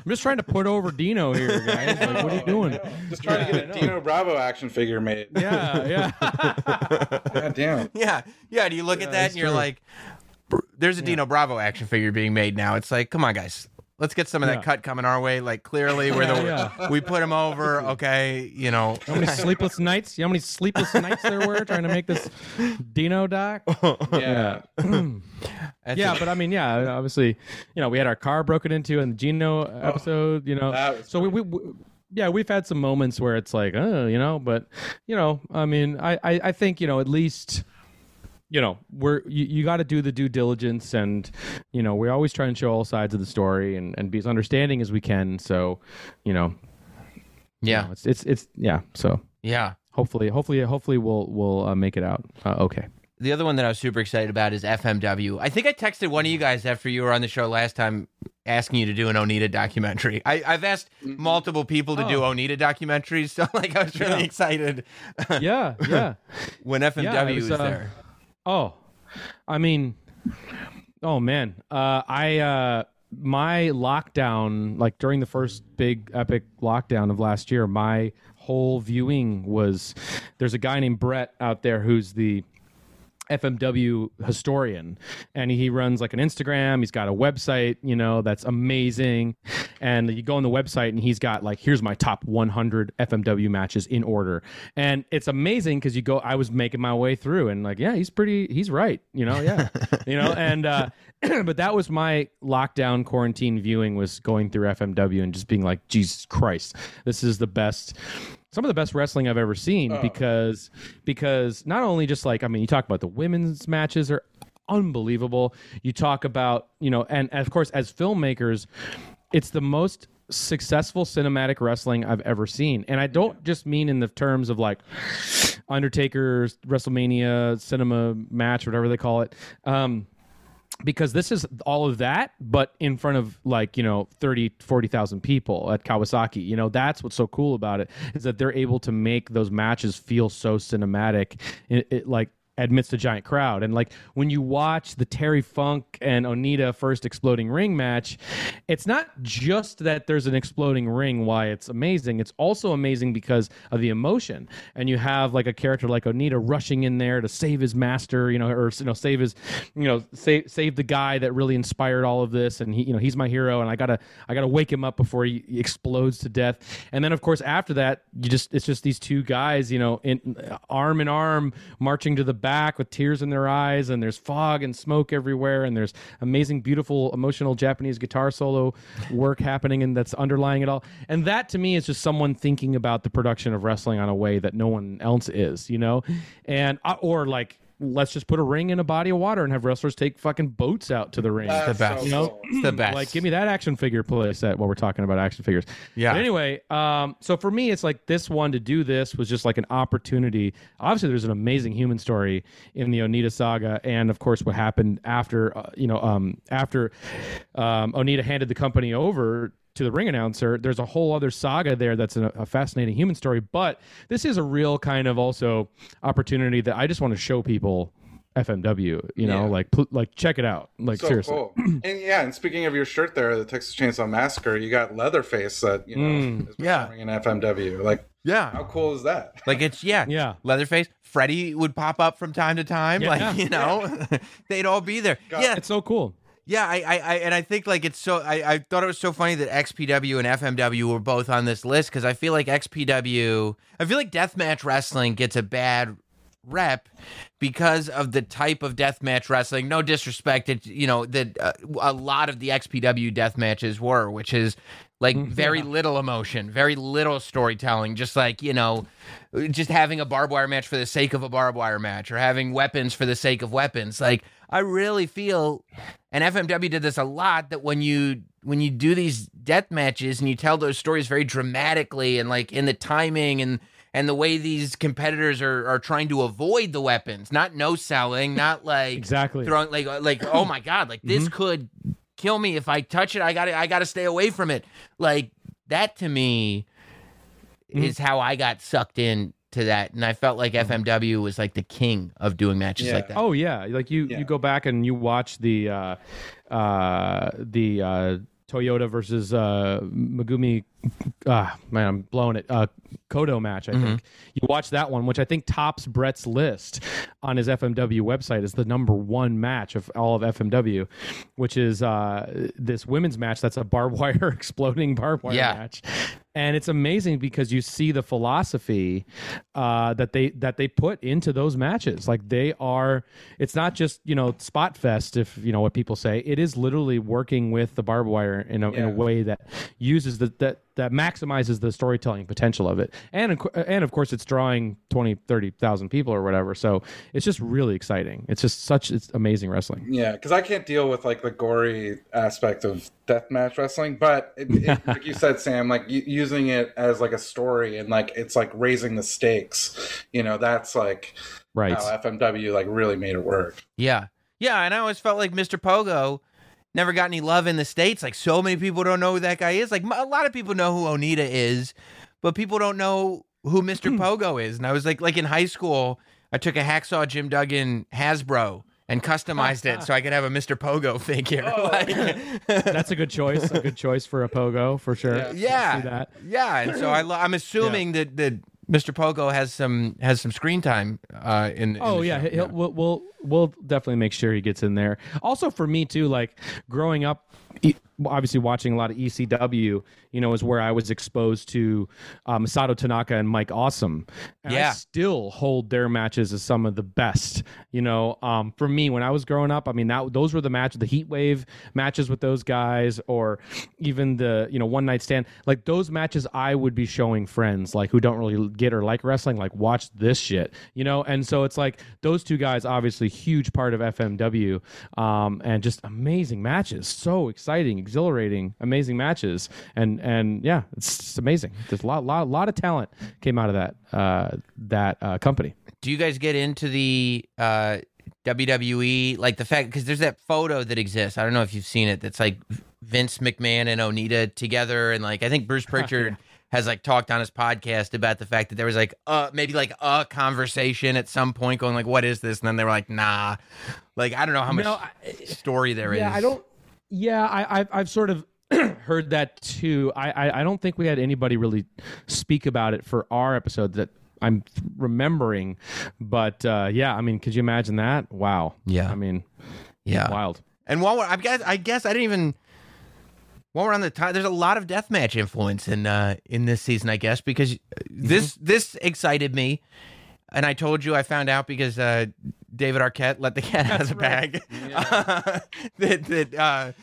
just trying to put over Dino here, guys. What are you doing? Just trying to get a Dino Bravo action figure made. Yeah. God damn. Yeah. Do you look at that and you're true. There's a Dino Bravo action figure being made now. It's come on, guys. Let's get some of that cut coming our way. Clearly, where we put him over. Okay, how many sleepless nights? You know how many sleepless nights there were trying to make this Dino doc? But obviously, we had our car broken into in the Gino episode. So we've had some moments where it's I think at least. You got to do the due diligence, and we always try and show all sides of the story and be as understanding as we can. So, hopefully we'll make it out okay. The other one that I was super excited about is FMW. I think I texted one of you guys after you were on the show last time asking you to do an Onita documentary. I've asked multiple people to do Onita documentaries, so I was really excited. When FMW was there. My lockdown, during the first big epic lockdown of last year, my whole viewing was, there's a guy named Brett out there who's the FMW historian, and he runs an Instagram. He's got a website, that's amazing. And you go on the website and he's got here's my top 100 FMW matches in order. And it's amazing because I was making my way through and he's right. But that was my lockdown quarantine viewing, was going through FMW and just being Jesus Christ, this is the best. Some of the best wrestling I've ever seen, because not only just you talk about the women's matches are unbelievable. You talk about, and of course, as filmmakers, it's the most successful cinematic wrestling I've ever seen. And I don't just mean in the terms of Undertaker's WrestleMania cinema match, whatever they call it. Because this is all of that, but in front of 40,000 people at Kawasaki. That's what's so cool about it, is that they're able to make those matches feel so cinematic, amidst a giant crowd. And when you watch the Terry Funk and Onita first exploding ring match, it's not just that there's an exploding ring why it's amazing. It's also amazing because of the emotion. And you have a character like Onita rushing in there to save his master, save the guy that really inspired all of this. And he, he's my hero, and I gotta wake him up before he explodes to death. And then of course after that, it's just these two guys, arm in arm, marching to the back with tears in their eyes, and there's fog and smoke everywhere, and there's amazing, beautiful, emotional Japanese guitar solo work happening, and that's underlying it all. And that to me is just someone thinking about the production of wrestling on a way that no one else is, and or let's just put a ring in a body of water and have wrestlers take fucking boats out to the ring. That's the best. It's the best. Give me that action figure playset while we're talking about action figures. Yeah. But anyway, so for me, it's this one to do this was just an opportunity. Obviously, there's an amazing human story in the Onita saga, and of course, what happened after Onita handed the company over to the ring announcer. There's a whole other saga there that's a fascinating human story, but this is a real kind of also opportunity that I just want to show people FMW, check it out. So seriously. Cool. And speaking of your shirt there, the Texas Chainsaw Massacre, you got Leatherface that, is performing in FMW. Yeah. How cool is that? Like, it's, yeah. Yeah. Leatherface, Freddy would pop up from time to time. Yeah. Like, you know, they'd all be there. God. Yeah. It's so cool. Yeah. I think, like, it's so, I thought it was so funny that XPW and FMW were both on this list, because I feel like XPW, I feel like deathmatch wrestling gets a bad rep because of the type of deathmatch wrestling. No disrespect, it, you know, that a lot of the XPW deathmatches were, which is like very little emotion, very little storytelling, just like, you know, just having a barbed wire match for the sake of a barbed wire match, or having weapons for the sake of weapons. Like, I really feel, and FMW did this a lot, that when you do these death matches and you tell those stories very dramatically, and like in the timing and the way these competitors are trying to avoid the weapons, not no-selling, not like exactly throwing, like oh my God, like this could kill me if I touch it. I gotta stay away from it. Like, that to me is how I got sucked in to that, and I felt like FMW was like the king of doing matches like that. Oh yeah, like you go back and you watch the Toyota versus Megumi, man, I'm blowing it, Kodo match, I think. You watch that one, which I think tops Brett's list on his FMW website, is the number one match of all of FMW, which is this women's match that's a barbed wire, exploding barbed wire match. And it's amazing because you see the philosophy that they put into those matches. Like, they are, it's not just, you know, spot fest, if you know what people say. It is literally working with the barbed wire in a way that uses that maximizes the storytelling potential of it. And of course, it's drawing 20, 30,000 people or whatever. So it's just really exciting. It's just it's amazing wrestling. Yeah, because I can't deal with like the gory aspect of deathmatch wrestling, but it, like you said, Sam, like using it as like a story, and like it's like raising the stakes, you know, that's like right how FMW like really made it work. Yeah, and I always felt like Mr. Pogo never got any love in the States. Like, so many people don't know who that guy is. Like, a lot of people know who Onita is, but people don't know who Mr. Pogo is. And I was like in high school, I took a Hacksaw Jim Duggan Hasbro and customized it so I could have a Mr. Pogo figure. Oh, like, that's a good choice. A good choice for a Pogo, for sure. Yeah. Yeah. And so I'm assuming that Mr. Pogo has some screen time in. Oh, in the show. We'll definitely make sure he gets in there. Also, for me too, like growing up, obviously watching a lot of ECW, you know, is where I was exposed to Masato Tanaka and Mike Awesome. And I still hold their matches as some of the best. You know, for me, when I was growing up, I mean, those were the matches, the Heat Wave matches with those guys, or even the, you know, One Night Stand. Like, those matches I would be showing friends, like, who don't really get or like wrestling, like, watch this shit, you know? And so it's like those two guys, obviously huge part of FMW, and just amazing matches. So exciting, exhilarating, amazing matches. And yeah, it's just amazing. There's a lot of talent came out of that company. Do you guys get into the WWE, like the fact, because there's that photo that exists, I don't know if you've seen it, that's like Vince McMahon and Onita together, and like I think Bruce Pritchard has like talked on his podcast about the fact that there was like maybe like a conversation at some point going like, what is this? And then they were like, nah, like I don't know how much story there is. I've sort of heard that too. I don't think we had anybody really speak about it for our episode that I'm remembering, but yeah, I mean, could you imagine that? Wow. Yeah. I mean, yeah, wild. And while we're, I guess I didn't even. While we're on the time, there's a lot of deathmatch influence in this season, I guess, because this excited me, and I told you I found out because David Arquette let the cat out of the bag. Yeah. that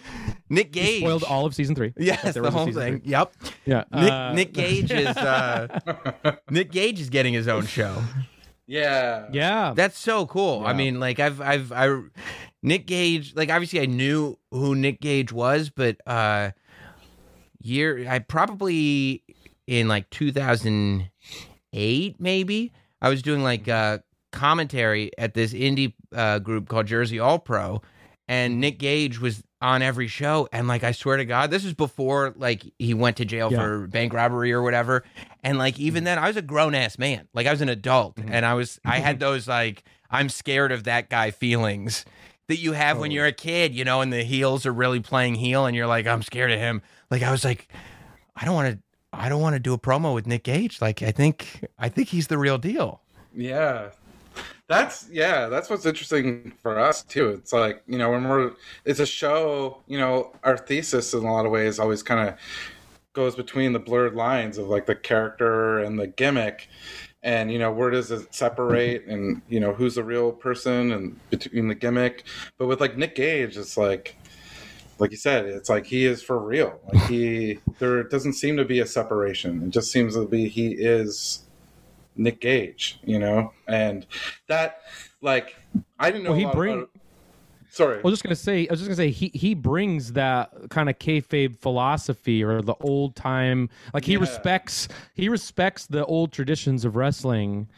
Nick Gage he spoiled all of season 3. Yes, the whole thing. Three. Yep. Yeah. Nick Gage is getting his own show. Yeah. Yeah. That's so cool. Yeah. I mean, like I've Nick Gage, like obviously I knew who Nick Gage was, but I probably in like 2008 maybe, I was doing like commentary at this indie group called Jersey All Pro, and Nick Gage was on every show, and like I swear to God, this is before like he went to jail for bank robbery or whatever, and like even then I was a grown ass man, like I was an adult, and I had those like I'm scared of that guy feelings that you have when you're a kid, you know, and the heels are really playing heel, and you're like I'm scared of him. Like I was like I don't want to I don't want to do a promo with Nick Gage. Like, I think he's the real deal. Yeah. That's what's interesting for us too. It's like, you know, when it's a show, you know, our thesis in a lot of ways always kind of goes between the blurred lines of like the character and the gimmick, and, you know, where does it separate, and, you know, who's the real person and between the gimmick. But with like Nick Gage, it's like you said, it's like he is for real. Like there doesn't seem to be a separation. It just seems to be he is Nick Gage, you know, and that, like, I didn't know. I was just gonna say he brings that kind of kayfabe philosophy, or the old time, like he respects the old traditions of wrestling,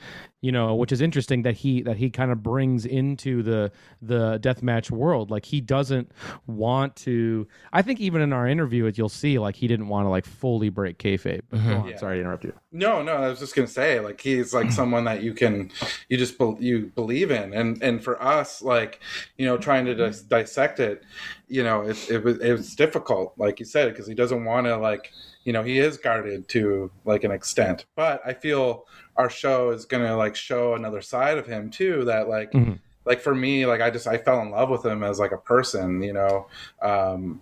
you know, which is interesting that he kind of brings into the deathmatch world. Like, he doesn't want to. I think even in our interview, you'll see, like, he didn't want to like fully break kayfabe. But go on, sorry to interrupt you. No, I was just gonna say, like, he's like someone that you believe in, and for us, like, you know, trying to dissect it, you know, it was difficult, like you said, because he doesn't want to, like, you know, he is guarded to like an extent. But I feel our show is gonna like show another side of him too, that like, mm-hmm. like for me, like I fell in love with him as like a person, you know,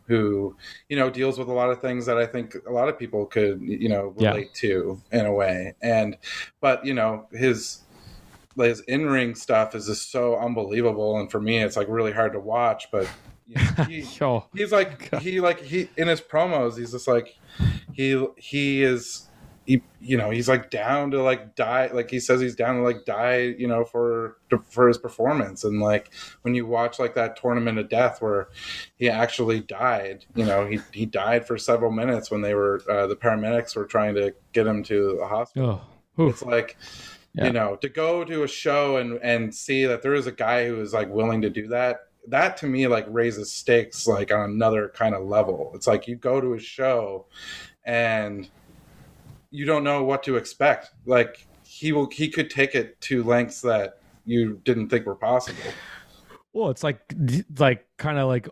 who, you know, deals with a lot of things that I think a lot of people could, you know, relate to in a way. And but, you know, his in-ring stuff is just so unbelievable, and for me it's like really hard to watch. But you know, he's like in his promos, he's just like he is, you know, he's like down to like die, like he says he's down to like die, you know, for his performance. And like when you watch like that Tournament of Death where he actually died, you know, he died for several minutes when they were the paramedics were trying to get him to the hospital. Oh, it's like. Yeah. You know, to go to a show and see that there is a guy who is like willing to do that, that to me like raises stakes like on another kind of level. It's like you go to a show and you don't know what to expect. Like he could take it to lengths that you didn't think were possible. Well, it's like kind of like,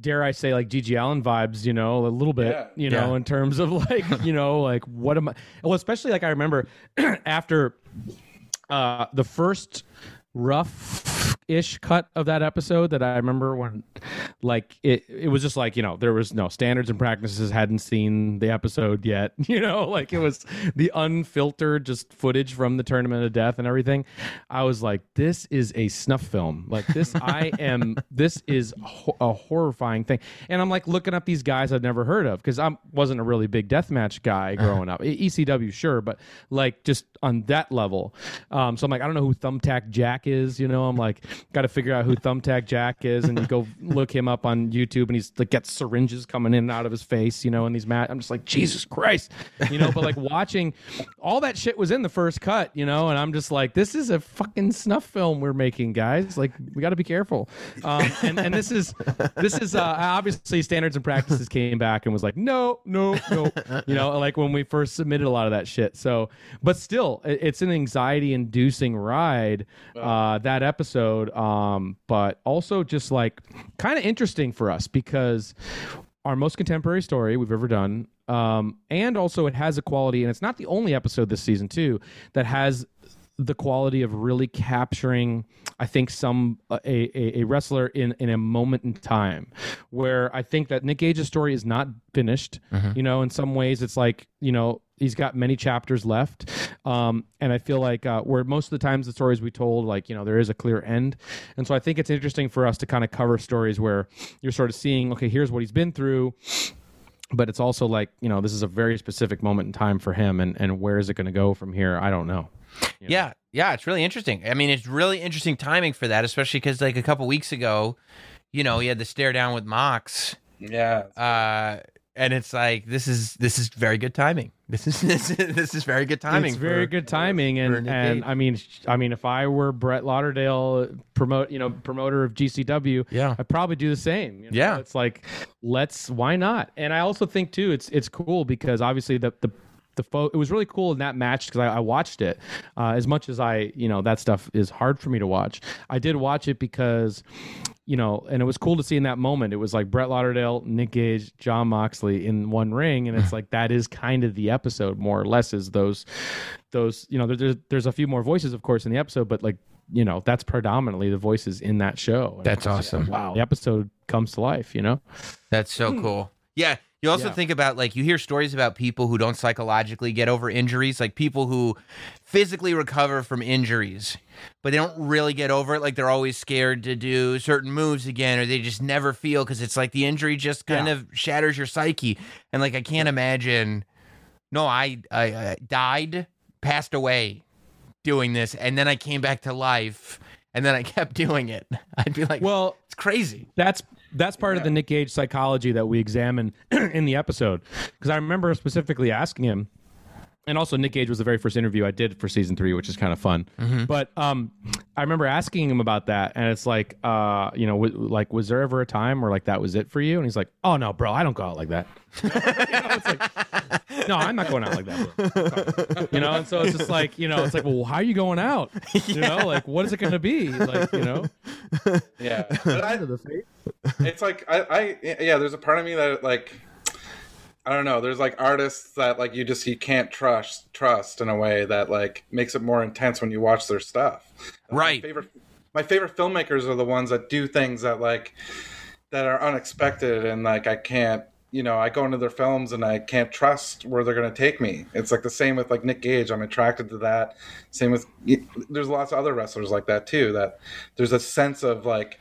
dare I say, like Gigi Allen vibes, you know, a little bit, you know, in terms of like, you know, like what am I? Well, especially like I remember after the first rough-ish cut of that episode that I remember when, like, it was just like, you know, there was no standards and practices, hadn't seen the episode yet, you know, like it was the unfiltered just footage from the Tournament of Death and everything. I was like, this is a snuff film. Like this, this is a horrifying thing. And I'm like looking up these guys I've never heard of, because I wasn't a really big deathmatch guy growing up. ECW, sure, but like just on that level. So I'm like, I don't know who Thumbtack Jack is, you know, I'm like, got to figure out who Thumbtack Jack is, and you go look him up on YouTube, and he's like, got syringes coming in and out of his face, you know, and these I'm just like, Jesus Christ, you know, but like watching all that shit was in the first cut, you know, and I'm just like, this is a fucking snuff film we're making, guys. Like, we got to be careful. And this is obviously standards and practices came back and was like, no, you know, like when we first submitted a lot of that shit. So, but still, it's an anxiety inducing ride, that episode, but also just like kind of interesting for us because our most contemporary story we've ever done, and also it has a quality, and it's not the only episode this season too that has the quality of really capturing, I think, a wrestler in a moment in time, where I think that Nick Gage's story is not finished. Mm-hmm. You know, in some ways it's like, you know, he's got many chapters left. And I feel like where most of the times the stories we told, like, you know, there is a clear end. And so I think it's interesting for us to kind of cover stories where you're sort of seeing, okay, here's what he's been through. But it's also like, you know, this is a very specific moment in time for him. And where is it going to go from here? I don't know. You know? Yeah, it's really interesting. I mean, it's really interesting timing for that, especially because like a couple weeks ago, you know, he had the stare down with Mox. Yeah. And it's like, this is very good timing. This is very good timing. It's very good timing, and I mean, if I were Brett Lauderdale, promoter of GCW, I'd probably do the same. You know? Yeah, it's like, why not? And I also think too, it's cool because obviously the it was really cool in that match because I watched it as much as I, you know, that stuff is hard for me to watch. I did watch it because, you know, and it was cool to see in that moment. It was like Brett Lauderdale, Nick Gage, John Moxley in one ring. And it's like, that is kind of the episode more or less, is those, you know, there's a few more voices of course in the episode, but like, you know, that's predominantly the voices in that show. And that's awesome. Like, wow. The episode comes to life, you know? That's so cool. Yeah. You also think about, like, you hear stories about people who don't psychologically get over injuries, like people who physically recover from injuries, but they don't really get over it. Like, they're always scared to do certain moves again, or they just never feel, because it's like the injury just kind of shatters your psyche. And, like, I can't imagine, no, I died, passed away doing this, and then I came back to life, and then I kept doing it. I'd be like, well, it's crazy. That's part of the Nick Gage psychology that we examine in the episode. Because I remember specifically asking him, and also Nick Gage was the very first interview I did for season 3, which is kind of fun. Mm-hmm. But I remember asking him about that, and it's like, you know, like, was there ever a time where like that was it for you? And he's like, oh no, bro, I don't go out like that. You know, it's like, no, I'm not going out like that, bro. You know, and so it's just like, you know, it's like, well, how are you going out? You know, like, what is it going to be? Like, you know, But it's like, I there's a part of me that, like, I don't know. There's like artists that like you can't trust in a way that like makes it more intense when you watch their stuff. Right. My favorite filmmakers are the ones that do things that like that are unexpected, and like I can't. You know, I go into their films and I can't trust where they're going to take me. It's like the same with like Nick Gage. I'm attracted to that. Same with there's lots of other wrestlers like that too. That there's a sense of like,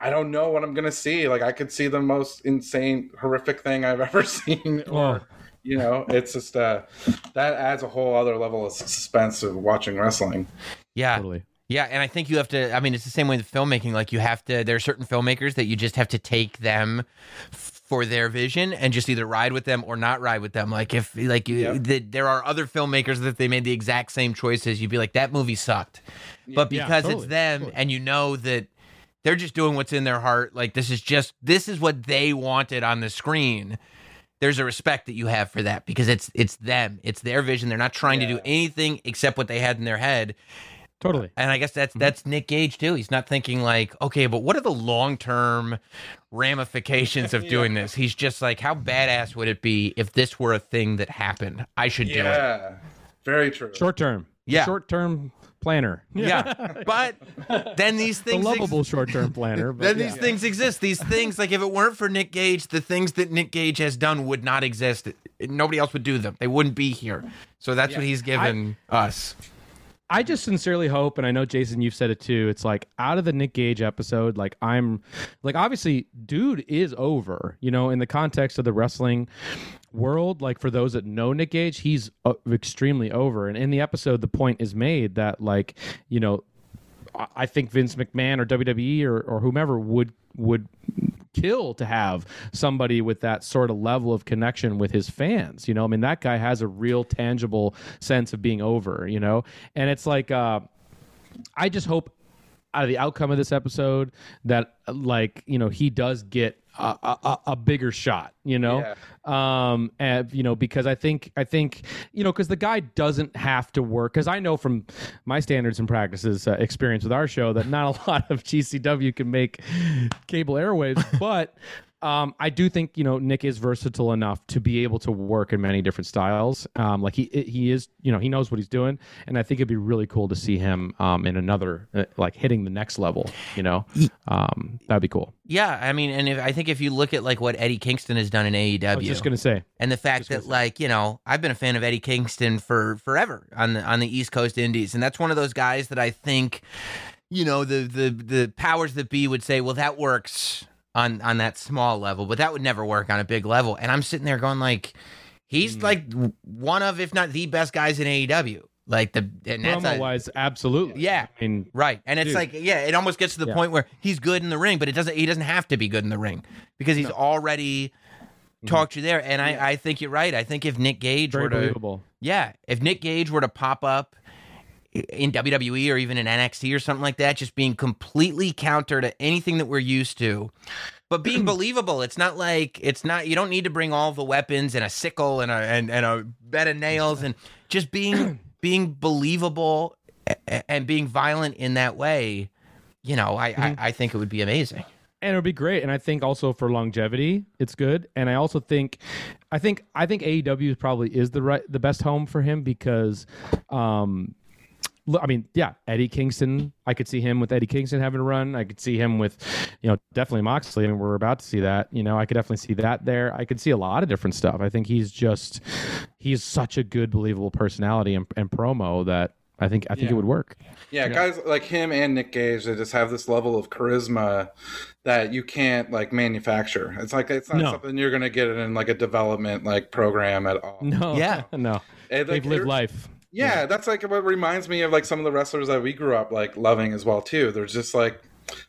I don't know what I'm going to see. Like I could see the most insane, horrific thing I've ever seen. Or, you know, it's just that adds a whole other level of suspense of watching wrestling. Yeah, totally. Yeah, and I think you have to, I mean, it's the same way with filmmaking. Like you have to, there are certain filmmakers that you just have to take them for their vision and just either ride with them or not ride with them. Like if like there are other filmmakers that they made the exact same choices, you'd be like, that movie sucked. Yeah, but because it's them and you know that they're just doing what's in their heart. Like this is what they wanted on the screen. There's a respect that you have for that because it's them. It's their vision. They're not trying to do anything except what they had in their head. Totally. And I guess that's Nick Gage too. He's not thinking like, okay, but what are the long-term ramifications of doing this? He's just like, how badass would it be if this were a thing that happened? I should do it. Yeah, very true. Short-term. Yeah. Short-term planner. Yeah. But then these things... The lovable short-term planner. But then these things exist. These things, like if it weren't for Nick Gage, the things that Nick Gage has done would not exist. Nobody else would do them. They wouldn't be here. So that's what he's given us. I just sincerely hope, and I know, Jason, you've said it too, it's like out of the Nick Gage episode, like I'm like, obviously dude is over, you know, in the context of the wrestling world. Like for those that know Nick Gage, he's extremely over. And in the episode, the point is made that like, you know, I think Vince McMahon or WWE or whomever would kill to have somebody with that sort of level of connection with his fans. You know, I mean, that guy has a real tangible sense of being over, you know, and it's like, I just hope out of the outcome of this episode that like, you know, he does get a bigger shot, you know, and you know, because I think, you know, because the guy doesn't have to work. Because I know from my standards and practices experience with our show that not a lot of GCW can make cable airwaves, but. I do think, you know, Nick is versatile enough to be able to work in many different styles. Like he is, you know, he knows what he's doing, and I think it'd be really cool to see him in another, like hitting the next level. You know, that'd be cool. Yeah, I mean, and I think if you look at like what Eddie Kingston has done in AEW, I was just gonna say, and the fact that like, you know, I've been a fan of Eddie Kingston for forever on the East Coast Indies, and that's one of those guys that I think, you know, the powers that be would say, well, that works. On that small level, but that would never work on a big level. And I'm sitting there going like, he's like one of, if not the best guys in AEW. Like promo-wise, absolutely. Yeah, I mean, right. And it's like, yeah, it almost gets to the point where he's good in the ring, but he doesn't have to be good in the ring because he's already talked you there. And I think you're right. I think if Nick Gage were to pop up in WWE or even in NXT or something like that, just being completely counter to anything that we're used to, but being believable. It's not like, it's not, you don't need to bring all the weapons and a sickle and a bed of nails, and just being believable and being violent in that way. You know, I think it would be amazing. And it would be great. And I think also for longevity, it's good. And I also think, I think AEW probably is the best home for him because, I mean, yeah, Eddie Kingston. I could see him with Eddie Kingston having a run. I could see him with, you know, definitely Moxley. I mean, we're about to see that. You know, I could definitely see that there. I could see a lot of different stuff. I think he's such a good, believable personality and promo that I think it would work. Yeah, you know? Guys like him and Nick Gage, they just have this level of charisma that you can't like manufacture. It's like it's not something you're gonna get in like a development like program at all. No, yeah, no. They've lived life. Yeah, that's like what reminds me of like some of the wrestlers that we grew up like loving as well too. There's just like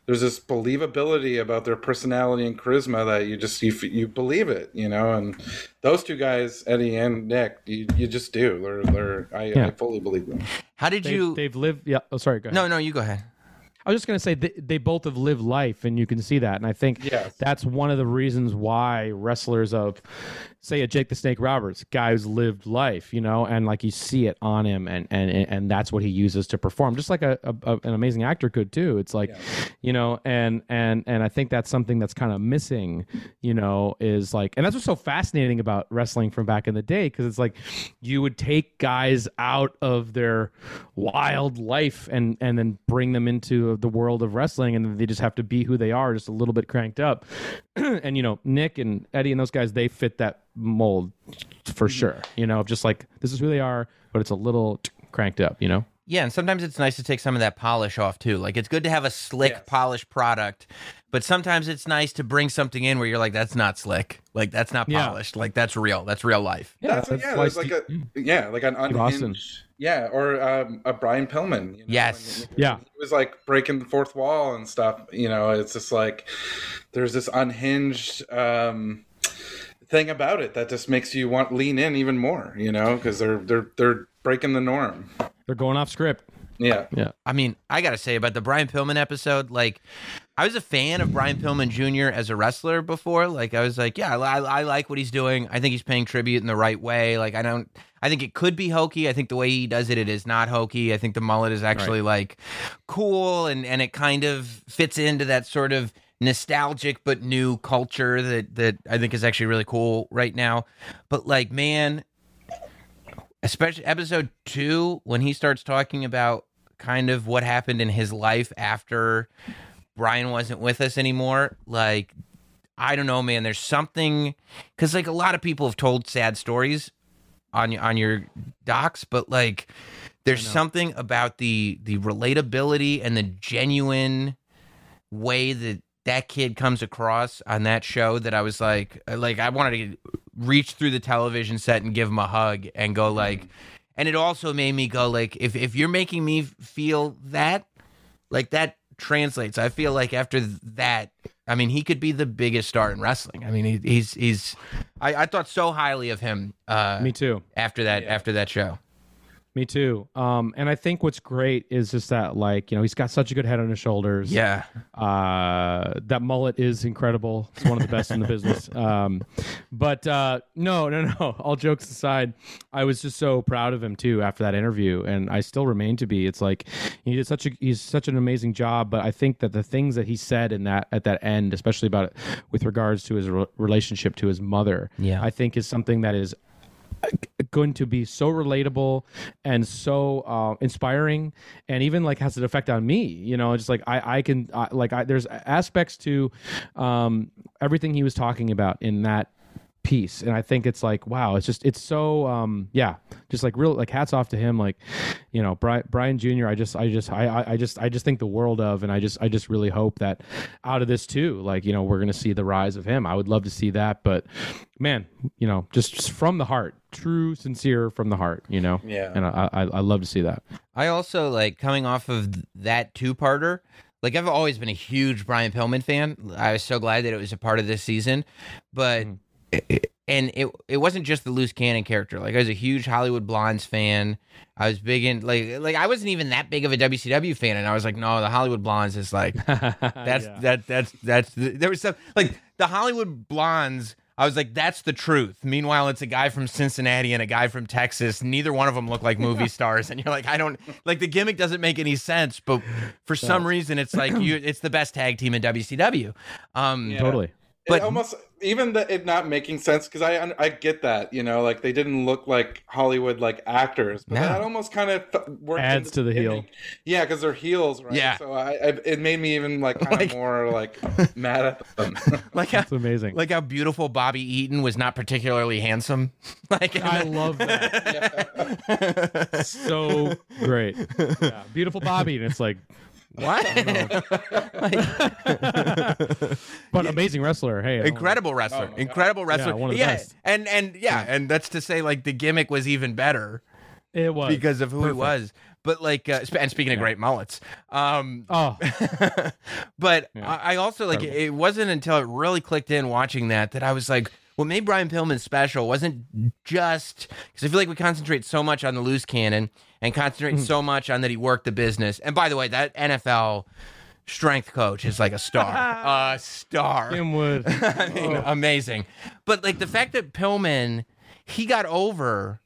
this believability about their personality and charisma that you just you believe it, you know. And those two guys, Eddie and Nick, you just do. I fully believe them. How did you? They've lived. Yeah. Oh, sorry. Go ahead. No, you go ahead. I was just going to say they both have lived life, and you can see that. And I think that's one of the reasons why wrestlers of, say, a Jake the Snake Roberts, guys lived life, you know, and like you see it on him, and that's what he uses to perform, just like an amazing actor could too. It's like, you know, and I think that's something that's kind of missing, you know, is like, and that's what's so fascinating about wrestling from back in the day, because it's like you would take guys out of their wild life and then bring them into of the world of wrestling, and they just have to be who they are, just a little bit cranked up. And you know, Nick and Eddie and those guys, they fit that mold for sure, you know, just like this is who they are, but it's a little cranked up, you know. Yeah, and sometimes it's nice to take some of that polish off too. Like it's good to have a slick polished product, but sometimes it's nice to bring something in where you're like, that's not slick, like that's not polished, like that's real, that's real life. That's like an unhinged. Yeah, or a Brian Pillman. You know, yes. He was like breaking the fourth wall and stuff. You know, it's just like there's this unhinged thing about it that just makes you want lean in even more. You know, because they're breaking the norm. They're going off script. Yeah, yeah. I mean, I gotta say about the Brian Pillman episode, like, I was a fan of Brian Pillman Jr. as a wrestler before. Like, I was like, yeah, I like what he's doing. I think he's paying tribute in the right way. Like, I think it could be hokey. I think the way he does it is not hokey. I think the mullet is actually like cool, and it kind of fits into that sort of nostalgic but new culture that I think is actually really cool right now. But like, man, especially episode 2 when he starts talking about kind of what happened in his life after Brian wasn't with us anymore. Like, I don't know, man, there's something, because like a lot of people have told sad stories on your docs, but like there's something about the relatability and the genuine way that kid comes across on that show that I was like I wanted to reach through the television set and give him a hug and go like, and it also made me go like, if you're making me feel that, like that translates. I feel like after that, I mean, he could be the biggest star in wrestling. I mean, I thought so highly of him. Me too. After that show. Me too. And I think what's great is just that, like, you know, he's got such a good head on his shoulders. Yeah. That mullet is incredible. It's one of the best in the business. But no. All jokes aside, I was just so proud of him too after that interview, and I still remain to be. It's like he did he's such an amazing job. But I think that the things that he said in that at that end, especially about it, with regards to his relationship to his mother, I think is something that is going to be so relatable and so inspiring, and even like has an effect on me, you know, just like I can there's aspects to everything he was talking about in that piece. And I think it's like, wow, it's so real, like hats off to him. Like, you know, Brian Jr., I just think the world of, and I just really hope that out of this too, like, you know, we're going to see the rise of him. I would love to see that, but man, you know, just from the heart, true, sincere from the heart, you know? Yeah. And I love to see that. I also like coming off of that two-parter, like I've always been a huge Brian Pillman fan. I was so glad that it was a part of this season, but it wasn't just the loose cannon character. Like, I was a huge Hollywood Blondes fan. I was big in, like I wasn't even that big of a WCW fan, and I was like, no, the Hollywood Blondes is like, that's yeah. There was stuff like the Hollywood Blondes. I was like, that's the truth. Meanwhile, it's a guy from Cincinnati and a guy from Texas. Neither one of them look like movie stars. And you're like, I don't, like, the gimmick doesn't make any sense. But for some reason, it's like, it's the best tag team in WCW. Yeah. Totally. But it almost, even it not making sense, because I get that, you know, like, they didn't look like Hollywood, like, actors. But that almost kind of worked. Adds to the heel. Yeah, because they're heels, right? Yeah. So it made me even, like, kind of more, like, mad at them. Like, that's amazing. Like how beautiful Bobby Eaton was not particularly handsome. Like, I love that. Yeah. So great. Yeah. Beautiful Bobby. And it's like... What? But amazing wrestler. Hey, incredible wrestler. Incredible wrestler. Yeah, one of the best. And that's to say, like, the gimmick was even better. It was. Because of who he was. But, like, and speaking of great mullets. But yeah. I also, like, it wasn't until it really clicked in watching that I was like, what made Brian Pillman special wasn't just because I feel like we concentrate so much on the loose cannon and concentrate so much on that he worked the business. And by the way, that NFL strength coach is like a star, Jim Wood. I mean, amazing. But like the fact that Pillman, he got over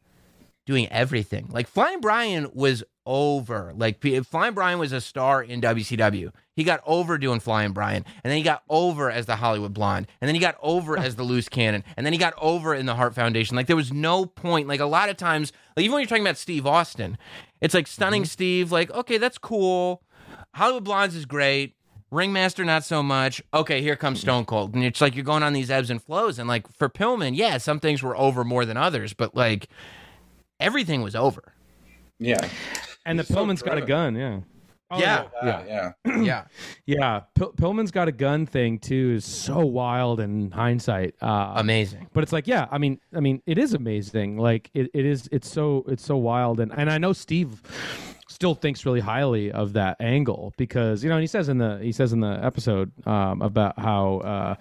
doing everything. Like Flying Brian was over. Like Flying Brian was a star in WCW. He got over doing Flying Brian, and then he got over as the Hollywood Blonde, and then he got over as the Loose Cannon, and then he got over in the Hart Foundation. Like there was no point. Like a lot of times, like even when you're talking about Steve Austin, it's like Stunning Steve. Like, okay, that's cool. Hollywood Blondes is great. Ringmaster, not so much. Okay, here comes Stone Cold, and it's like you're going on these ebbs and flows. And like for Pillman, yeah, some things were over more than others, but like everything was over. Yeah. And the Pillman's got a gun, Pillman's got a gun thing too is so wild in hindsight. Amazing. But it's like, yeah, I mean, it is amazing. Like it's so wild, and I know Steve still thinks really highly of that angle because, you know, and he says in the episode about how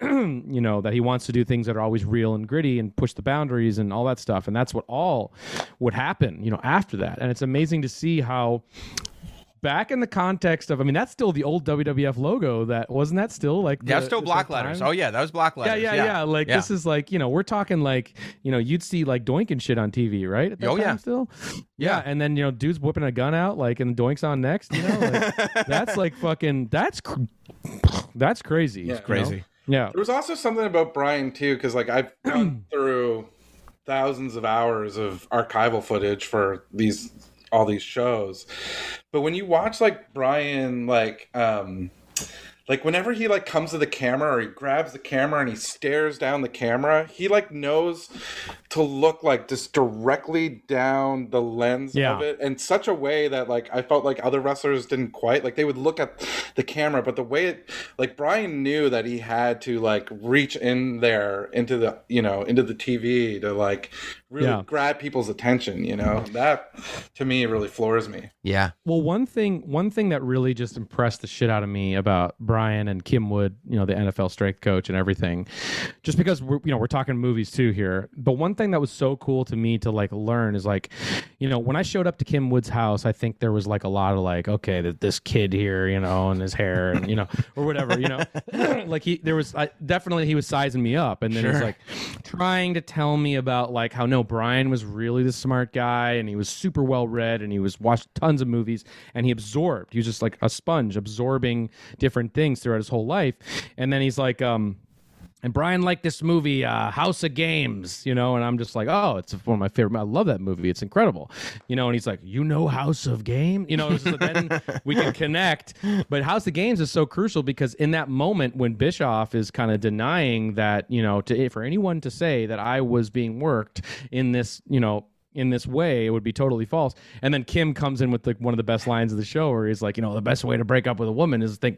you know, that he wants to do things that are always real and gritty and push the boundaries and all that stuff. And that's what all would happen, you know, after that. And it's amazing to see how back in the context of, I mean, that's still the old WWF logo. Wasn't that still like... That was still block letters. Time? Oh, yeah, that was block letters. Yeah. Like, yeah. This is like, you know, we're talking like, you know, you'd see like Doink and shit on TV, right? At that time still? Yeah. And then, you know, dude's whipping a gun out, like, and Doink's on next, you know? Like, that's like fucking... That's crazy. Yeah. It's crazy. Know? Yeah. There was also something about Brian, too, because, like, I've gone through thousands of hours of archival footage for all these shows. But when you watch, like, Brian, like whenever he, like, comes to the camera or he grabs the camera and he stares down the camera, he, like, knows to look, like, just directly down the lens of it in such a way that, like, I felt like other wrestlers didn't quite. Like, they would look at the camera, but the way it, like, Brian knew that he had to, like, reach in there into the TV to, like, really grab people's attention, you know? That, to me, really floors me. Yeah. Well, one thing that really just impressed the shit out of me about Brian and Kim Wood, you know, the NFL strength coach and everything, just because we're talking movies too here. But one thing that was so cool to me to like learn is like, you know, when I showed up to Kim Wood's house, I think there was like a lot of like, okay, that this kid here, you know, and his hair and, you know, or whatever, you know, like he was sizing me up, and then he's like trying to tell me about like how no, Brian was really the smart guy and he was super well read and he was watched tons of movies and he was just like a sponge absorbing different things throughout his whole life. And then he's like, and Brian liked this movie, House of Games, you know, and I'm just like, oh, it's one of my favorite. I love that movie. It's incredible. You know, and he's like, you know, House of Games? You know, it was just like, then we can connect. But House of Games is so crucial because in that moment when Bischoff is kind of denying that, you know, for anyone to say that I was being worked in this, you know, in this way, it would be totally false. And then Kim comes in with like one of the best lines of the show, where he's like, you know, the best way to break up with a woman is to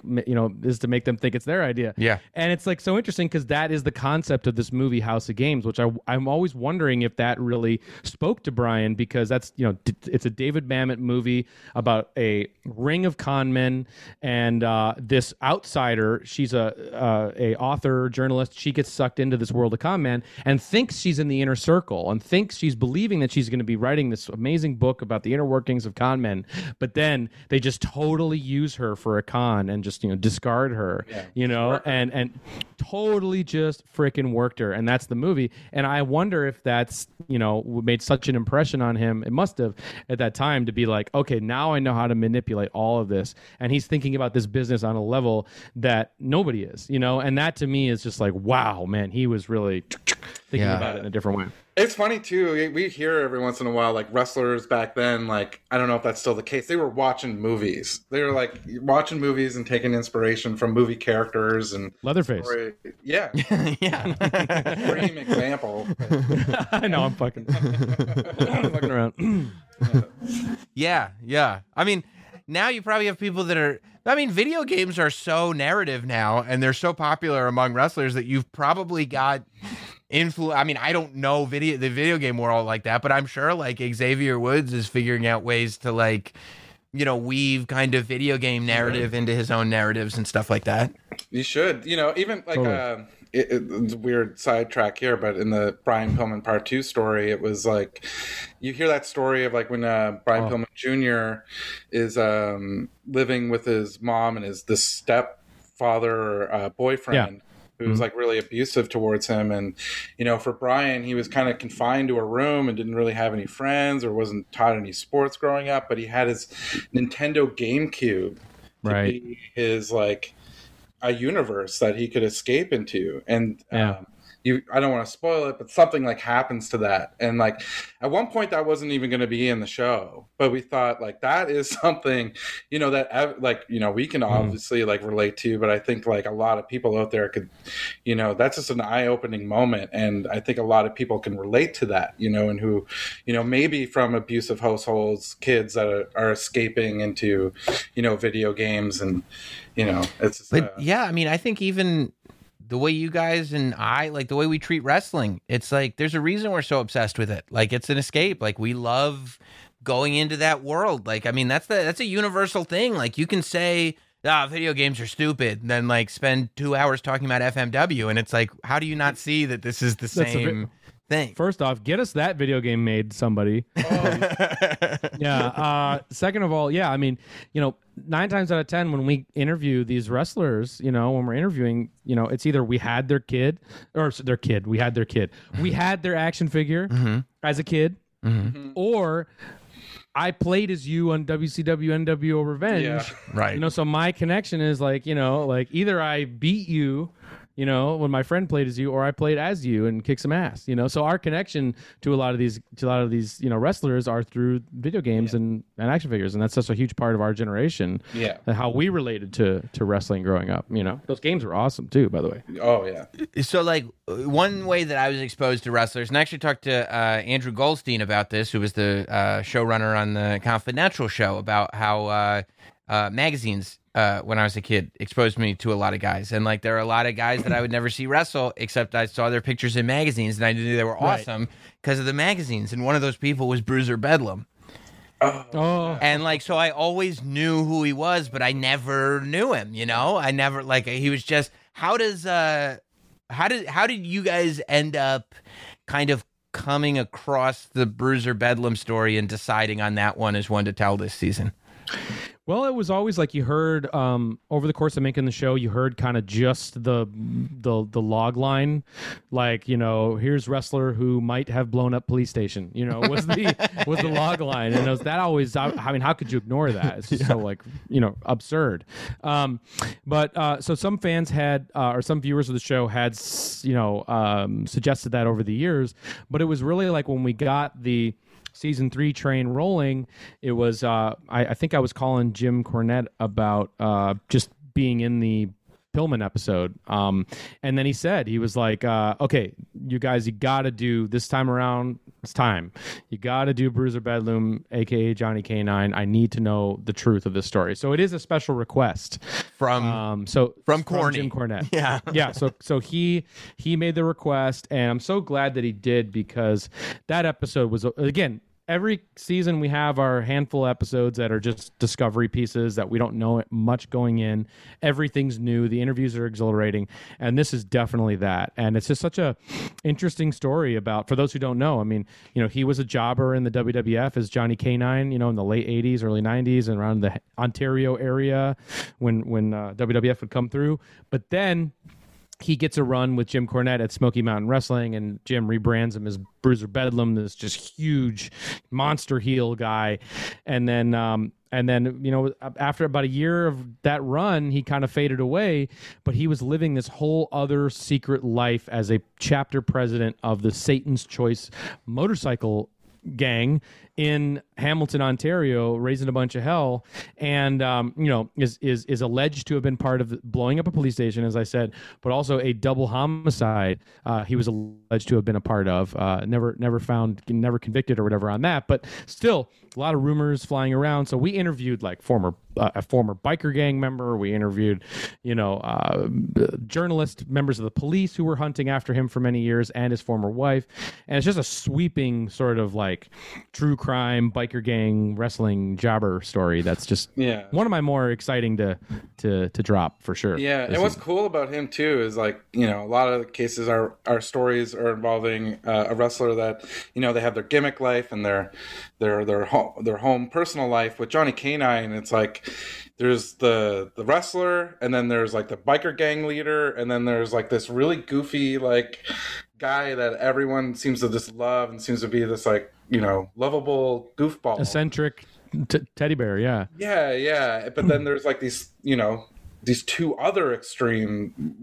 make them think it's their idea. Yeah. And it's like so interesting because that is the concept of this movie, House of Games, which I'm always wondering if that really spoke to Brian, because that's, you know, it's a David Mamet movie about a ring of con men and this outsider. She's a author, journalist. She gets sucked into this world of con men and thinks she's in the inner circle and thinks she's believing that she's going to be writing this amazing book about the inner workings of con men, but then they just totally use her for a con and just, you know, discard her, yeah, you know, and totally just freaking worked her. And that's the movie. And I wonder if that's, you know, made such an impression on him. It must have at that time to be like, okay, now I know how to manipulate all of this. And he's thinking about this business on a level that nobody is, you know, and that to me is just like, wow, man, he was really thinking about it in a different way. It's funny, too. We hear every once in a while, like, wrestlers back then, like, I don't know if that's still the case. They were watching movies. They were, like, watching movies and taking inspiration from movie characters and... Leatherface. Story. Yeah. Yeah. Dream example. I know, I'm fucking... I'm fucking around. Yeah, yeah. I mean, now you probably have people that are... I mean, video games are so narrative now, and they're so popular among wrestlers that you've probably got... I mean, I don't know the video game world like that, but I'm sure like Xavier Woods is figuring out ways to like, you know, weave kind of video game narrative into his own narratives and stuff like that. You should, you know, even like it's a weird sidetrack here, but in the Brian Pillman Part 2 story, it was like you hear that story of like when Brian Pillman Jr. is living with his mom and his stepfather boyfriend. Yeah. Who was like really abusive towards him. And, you know, for Brian, he was kind of confined to a room and didn't really have any friends or wasn't taught any sports growing up, but he had his Nintendo GameCube to be his like a universe that he could escape into. And, I don't want to spoil it, but something like happens to that. And like at one point that wasn't even going to be in the show, but we thought like that is something, you know, that like, you know, we can obviously like relate to, but I think like a lot of people out there could, you know, that's just an eye-opening moment. And I think a lot of people can relate to that, you know, and who, you know, maybe from abusive households, kids that are escaping into, you know, video games and, you know, it's just, but, yeah, I mean, I think even the way you guys and I, like the way we treat wrestling, it's like, there's a reason we're so obsessed with it. Like it's an escape. Like we love going into that world. Like, I mean, that's a universal thing. Like you can say, video games are stupid, and then like spend 2 hours talking about FMW. And it's like, how do you not see that this is the same thing? First off, get us that video game made, somebody. Yeah. Second of all, yeah. I mean, you know, 9 times out of 10 when we interview these wrestlers, you know, when we're interviewing, you know, it's either we had their action figure as a kid, or I played as you on WCW NWO Revenge. Yeah. Right. You know, so my connection is like, you know, like either I beat you, you know, when my friend played as you, or I played as you and kicked some ass, you know. So our connection to a lot of these, you know, wrestlers are through video games and action figures, and that's such a huge part of our generation. Yeah, and how we related to wrestling growing up. You know, those games were awesome too, by the way. Oh yeah. So like one way that I was exposed to wrestlers, and I actually talked to Andrew Goldstein about this, who was the showrunner on the Confidential show, about how magazines. When I was a kid, exposed me to a lot of guys. And like, there are a lot of guys that I would never see wrestle, except I saw their pictures in magazines and I knew they were awesome because of the magazines. And one of those people was Bruiser Bedlam. Oh. And like, so I always knew who he was, but I never knew him, you know? I never, like, he was just, how did you guys end up kind of coming across the Bruiser Bedlam story and deciding on that one as one to tell this season? Well, it was always like you heard over the course of making the show, you heard kind of just the log line, like, you know, here's wrestler who might have blown up police station, you know, was the log line. And that always, I mean, how could you ignore that? It's just so like, you know, absurd. So some fans had, or some viewers of the show had, you know, suggested that over the years, but it was really like when we got the season 3 train rolling, it was I think I was calling Jim Cornette about just being in the Pillman episode. And then he said, he was like, okay, you guys, you got to do this time around. It's time. You got to do Bruiser Bedlam, a.k.a. Johnny K9. I need to know the truth of this story. So it is a special request from Jim Cornette. Yeah. Yeah. So he made the request, and I'm so glad that he did, because that episode was, again, every season we have our handful of episodes that are just discovery pieces that we don't know much going in. Everything's new. The interviews are exhilarating. And this is definitely that. And it's just such a interesting story about, for those who don't know, I mean, you know, he was a jobber in the WWF as Johnny K9, you know, in the late 80s, early 90s, and around the Ontario area when WWF would come through. But then he gets a run with Jim Cornette at Smoky Mountain Wrestling, and Jim rebrands him as Bruiser Bedlam, this just huge monster heel guy. And then, you know, after about a year of that run, he kind of faded away, but he was living this whole other secret life as a chapter president of the Satan's Choice motorcycle gang in Hamilton, Ontario, raising a bunch of hell, and you know, is alleged to have been part of blowing up a police station, as I said, but also a double homicide. He was alleged to have been a part of, never convicted or whatever on that, but still a lot of rumors flying around. So we interviewed like a former biker gang member. We interviewed, you know, journalist members of the police who were hunting after him for many years, and his former wife. And it's just a sweeping sort of like true crime, biker gang, wrestling jobber story. That's just one of my more exciting to drop for sure. Yeah, and what's cool about him too is, like, you know, a lot of the cases our stories are involving a wrestler that, you know, they have their gimmick life and their home personal life. With Johnny K9, it's like there's the wrestler, and then there's like the biker gang leader, and then there's like this really goofy like guy that everyone seems to just love and seems to be this, like, you know, lovable goofball, eccentric teddy bear. Yeah But then there's like these, you know, these two other extreme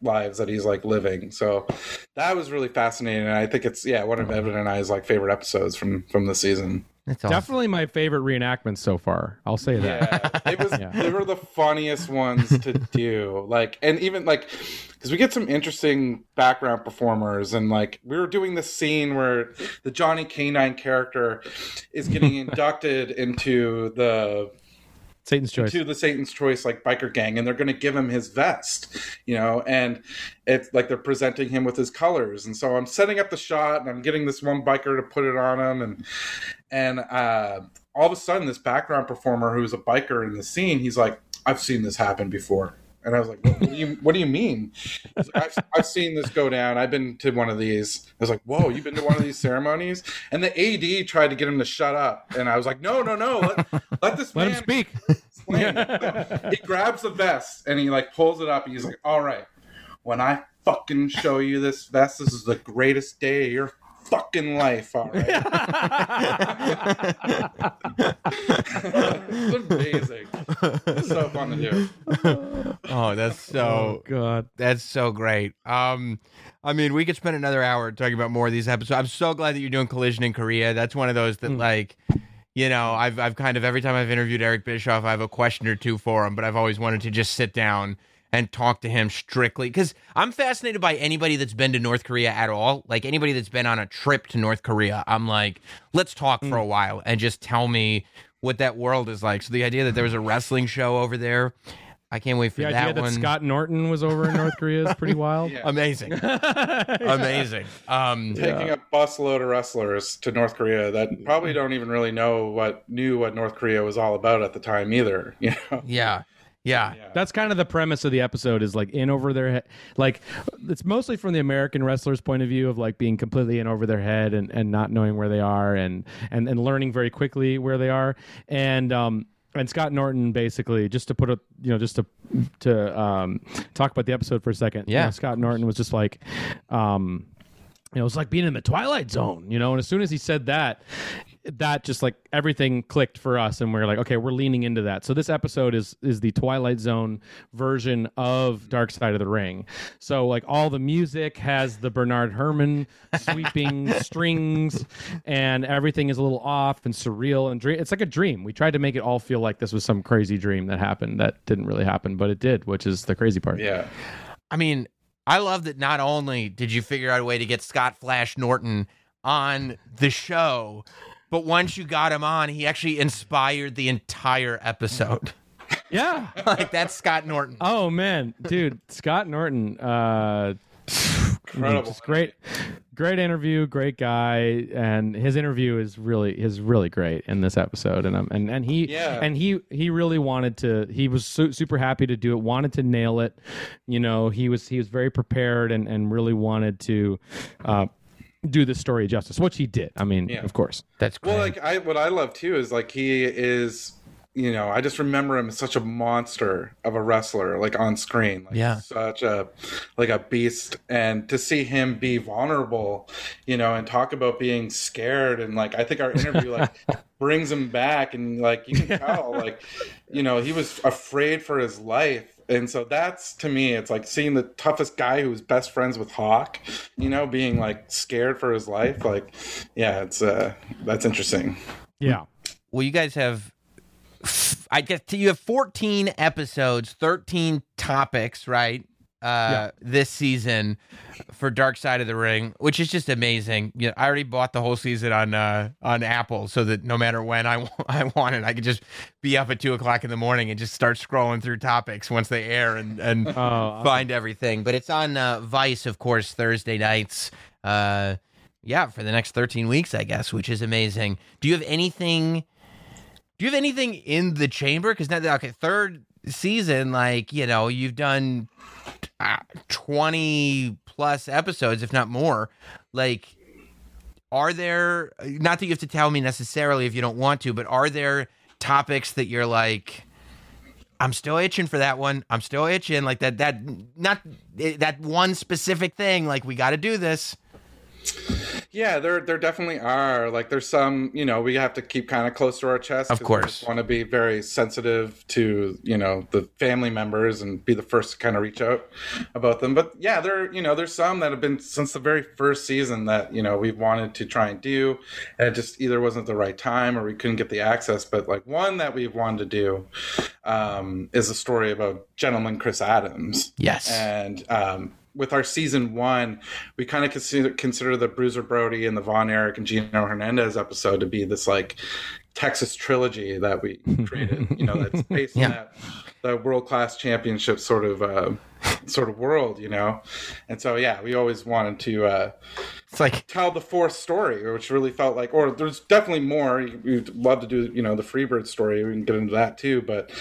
lives that he's like living. So that was really fascinating, and I think it's one of Evan and I's like favorite episodes from the season. It's awesome. Definitely my favorite reenactment so far. I'll say that. Yeah, they were the funniest ones to do. Like, and even like, because we get some interesting background performers, and like we were doing this scene where the Johnny K9 character is getting inducted into the Satan's Choice, like biker gang, and they're going to give him his vest, you know, and it's like they're presenting him with his colors. And so I'm setting up the shot, and I'm getting this one biker to put it on him, and all of a sudden this background performer who's a biker in the scene, he's like, I've seen this happen before. And I was like, what do you mean? Like, I've seen this go down. I've been to one of these. I was like, whoa, you've been to one of these ceremonies? And the AD tried to get him to shut up. And I was like, no. Let this man. Let him speak. He grabs the vest and he like pulls it up. And he's like, all right, when I fucking show you this vest, this is the greatest day of your fucking life, all right? It's amazing. It's so fun to do. Oh, that's so good. That's so great. I mean, we could spend another hour talking about more of these episodes. I'm so glad that you're doing Collision in Korea. That's one of those that like, you know, I've kind of, every time I've interviewed Eric Bischoff, I have a question or two for him, but I've always wanted to just sit down and talk to him strictly, because I'm fascinated by anybody that's been to North Korea at all. Like, anybody that's been on a trip to North Korea, I'm like, let's talk for a while and just tell me what that world is like. So the idea that there was a wrestling show over there, I can't wait for that one. The idea that Scott Norton was over in North Korea is pretty wild. Yeah. Amazing. Amazing. Taking a busload of wrestlers to North Korea that probably don't even really know what North Korea was all about at the time either. You know? Yeah. Yeah. That's kind of the premise of the episode, is like in over their head. Like, it's mostly from the American wrestler's point of view of like being completely in over their head and not knowing where they are and learning very quickly where they are. And Scott Norton, basically, just to put a, you know, just to talk about the episode for a second. Yeah. You know, Scott Norton was just like, it was like being in the Twilight Zone, you know? And as soon as he said that, that just like everything clicked for us. And we're like, okay, we're leaning into that. So this episode is the Twilight Zone version of Dark Side of the Ring. So like all the music has the Bernard Herrmann sweeping strings, and everything is a little off and surreal and it's like a dream. We tried to make it all feel like this was some crazy dream that happened that didn't really happen, but it did, which is the crazy part. Yeah. I mean, I love that not only did you figure out a way to get Scott Flash Norton on the show, but once you got him on, he actually inspired the entire episode. Yeah. Like, that's Scott Norton. Oh, man. Dude, Scott Norton. Incredible. Great interview, great guy, and his interview is really great in this episode. And he really wanted to. He was super happy to do it. Wanted to nail it. You know, he was very prepared and really wanted to do the story justice, which he did. I mean, yeah. Of course, that's great. Well. Like what I love too is like he is. You know, I just remember him as such a monster of a wrestler, like on screen, like yeah. Such a like a beast. And to see him be vulnerable, you know, and talk about being scared, and like I think our interview like brings him back, and like you can tell, like you know, he was afraid for his life. And so that's, to me, it's like seeing the toughest guy who was best friends with Hawk, you know, being like scared for his life. Like, yeah, it's that's interesting. Yeah. Well, you guys have. I guess you have 14 episodes, 13 topics, right? Yeah. This season for Dark Side of the Ring, which is just amazing. You know, I already bought the whole season on Apple, so that no matter when I want it, I could just be up at 2:00 in the morning and just start scrolling through topics once they air and find everything. But it's on Vice, of course, Thursday nights. Yeah, for the next 13 weeks, I guess, which is amazing. Do you have anything in the chamber? Because now, okay, third season, like, you know, you've done 20 plus episodes, if not more. Like, are there, not that you have to tell me necessarily if you don't want to, but are there topics that you're like, I'm still itching for that one. I'm still itching. Like that, not that one specific thing. Like, we got to do this. Yeah, there definitely are. Like, there's some, you know, we have to keep kind of close to our chest. Of course. We just want to be very sensitive to, you know, the family members and be the first to kind of reach out about them. But yeah, there's some that have been since the very first season that, you know, we've wanted to try and do. And it just either wasn't the right time or we couldn't get the access. But like one that we've wanted to do is a story about Gentleman Chris Adams. Yes. And, with our season one, we kind of consider the Bruiser Brody and the Von Erich and Gino Hernandez episode to be this like Texas trilogy that we created, you know, that's based on that world-class championship sort of world, you know? And so, yeah, we always wanted to, it's like tell the fourth story, which really felt like, or there's definitely more. We'd love to do, you know, the Freebird story. We can get into that too. But,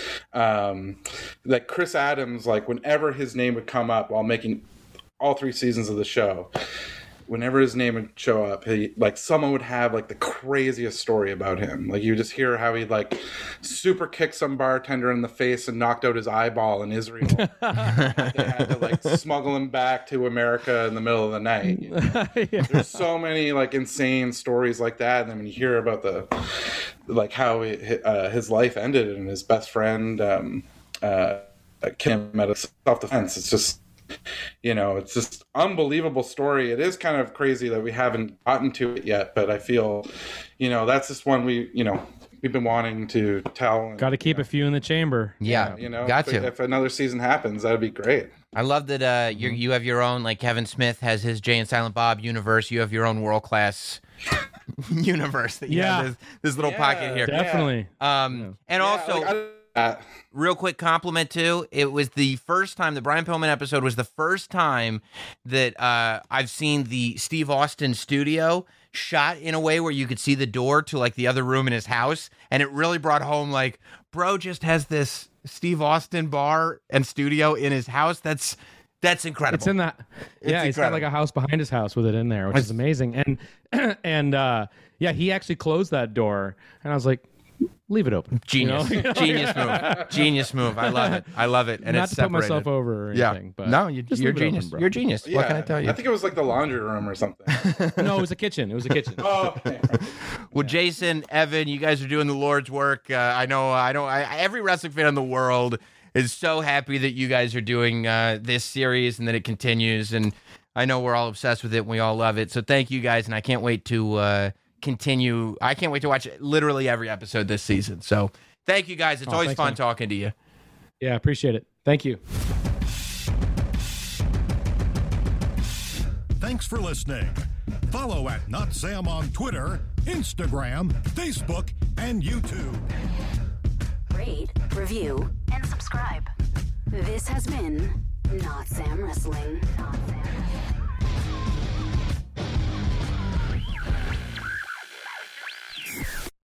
like Chris Adams, like whenever his name would come up while making all three seasons of the show, whenever his name would show up, he like someone would have like the craziest story about him. Like you just hear how he like super kicked some bartender in the face and knocked out his eyeball in Israel. They had to like smuggle him back to America in the middle of the night. You know? Yeah. There's so many like insane stories like that. And then when you hear about the like how his life ended and his best friend Kim at a self-defense, it's just. You know, it's just unbelievable story. It is kind of crazy that we haven't gotten to it yet, but I feel, you know, that's just one we, you know, we've been wanting to tell. Got to keep a few in the chamber. Yeah, you know, got to. If another season happens, that'd be great. I love that you have your own, like Kevin Smith has his Jay and Silent Bob universe. You have your own world class universe that you have this little pocket here. Definitely. And also. Like, real quick compliment too. It was the first time the Brian Pillman episode was the first time that I've seen the Steve Austin studio shot in a way where you could see the door to like the other room in his house, and it really brought home like, bro just has this Steve Austin bar and studio in his house. That's incredible. It's in that. Yeah, he's got like a house behind his house with it in there, which is amazing. And he actually closed that door, and I was like. leave it open. Genius, you know? Genius move, genius move. I love it. I love it. And not it's to separated. Put myself over or anything. Yeah. But no, you're genius. Open, you're genius. Yeah. What can I tell you? I think it was like the laundry room or something. No, it was a kitchen. It was a kitchen. Oh, okay. Well, Jason, Evan, you guys are doing the Lord's work. I know. I don't. Every wrestling fan in the world is so happy that you guys are doing this series and that it continues. And I know we're all obsessed with it. And we all love it. So thank you guys, and I can't wait to. Continue. I can't wait to watch literally every episode this season. So thank you guys. It's always fun talking to you. Yeah, appreciate it. Thank you. Thanks for listening. Follow at NotSam on Twitter, Instagram, Facebook, and YouTube. Rate, review, and subscribe. This has been NotSam Wrestling.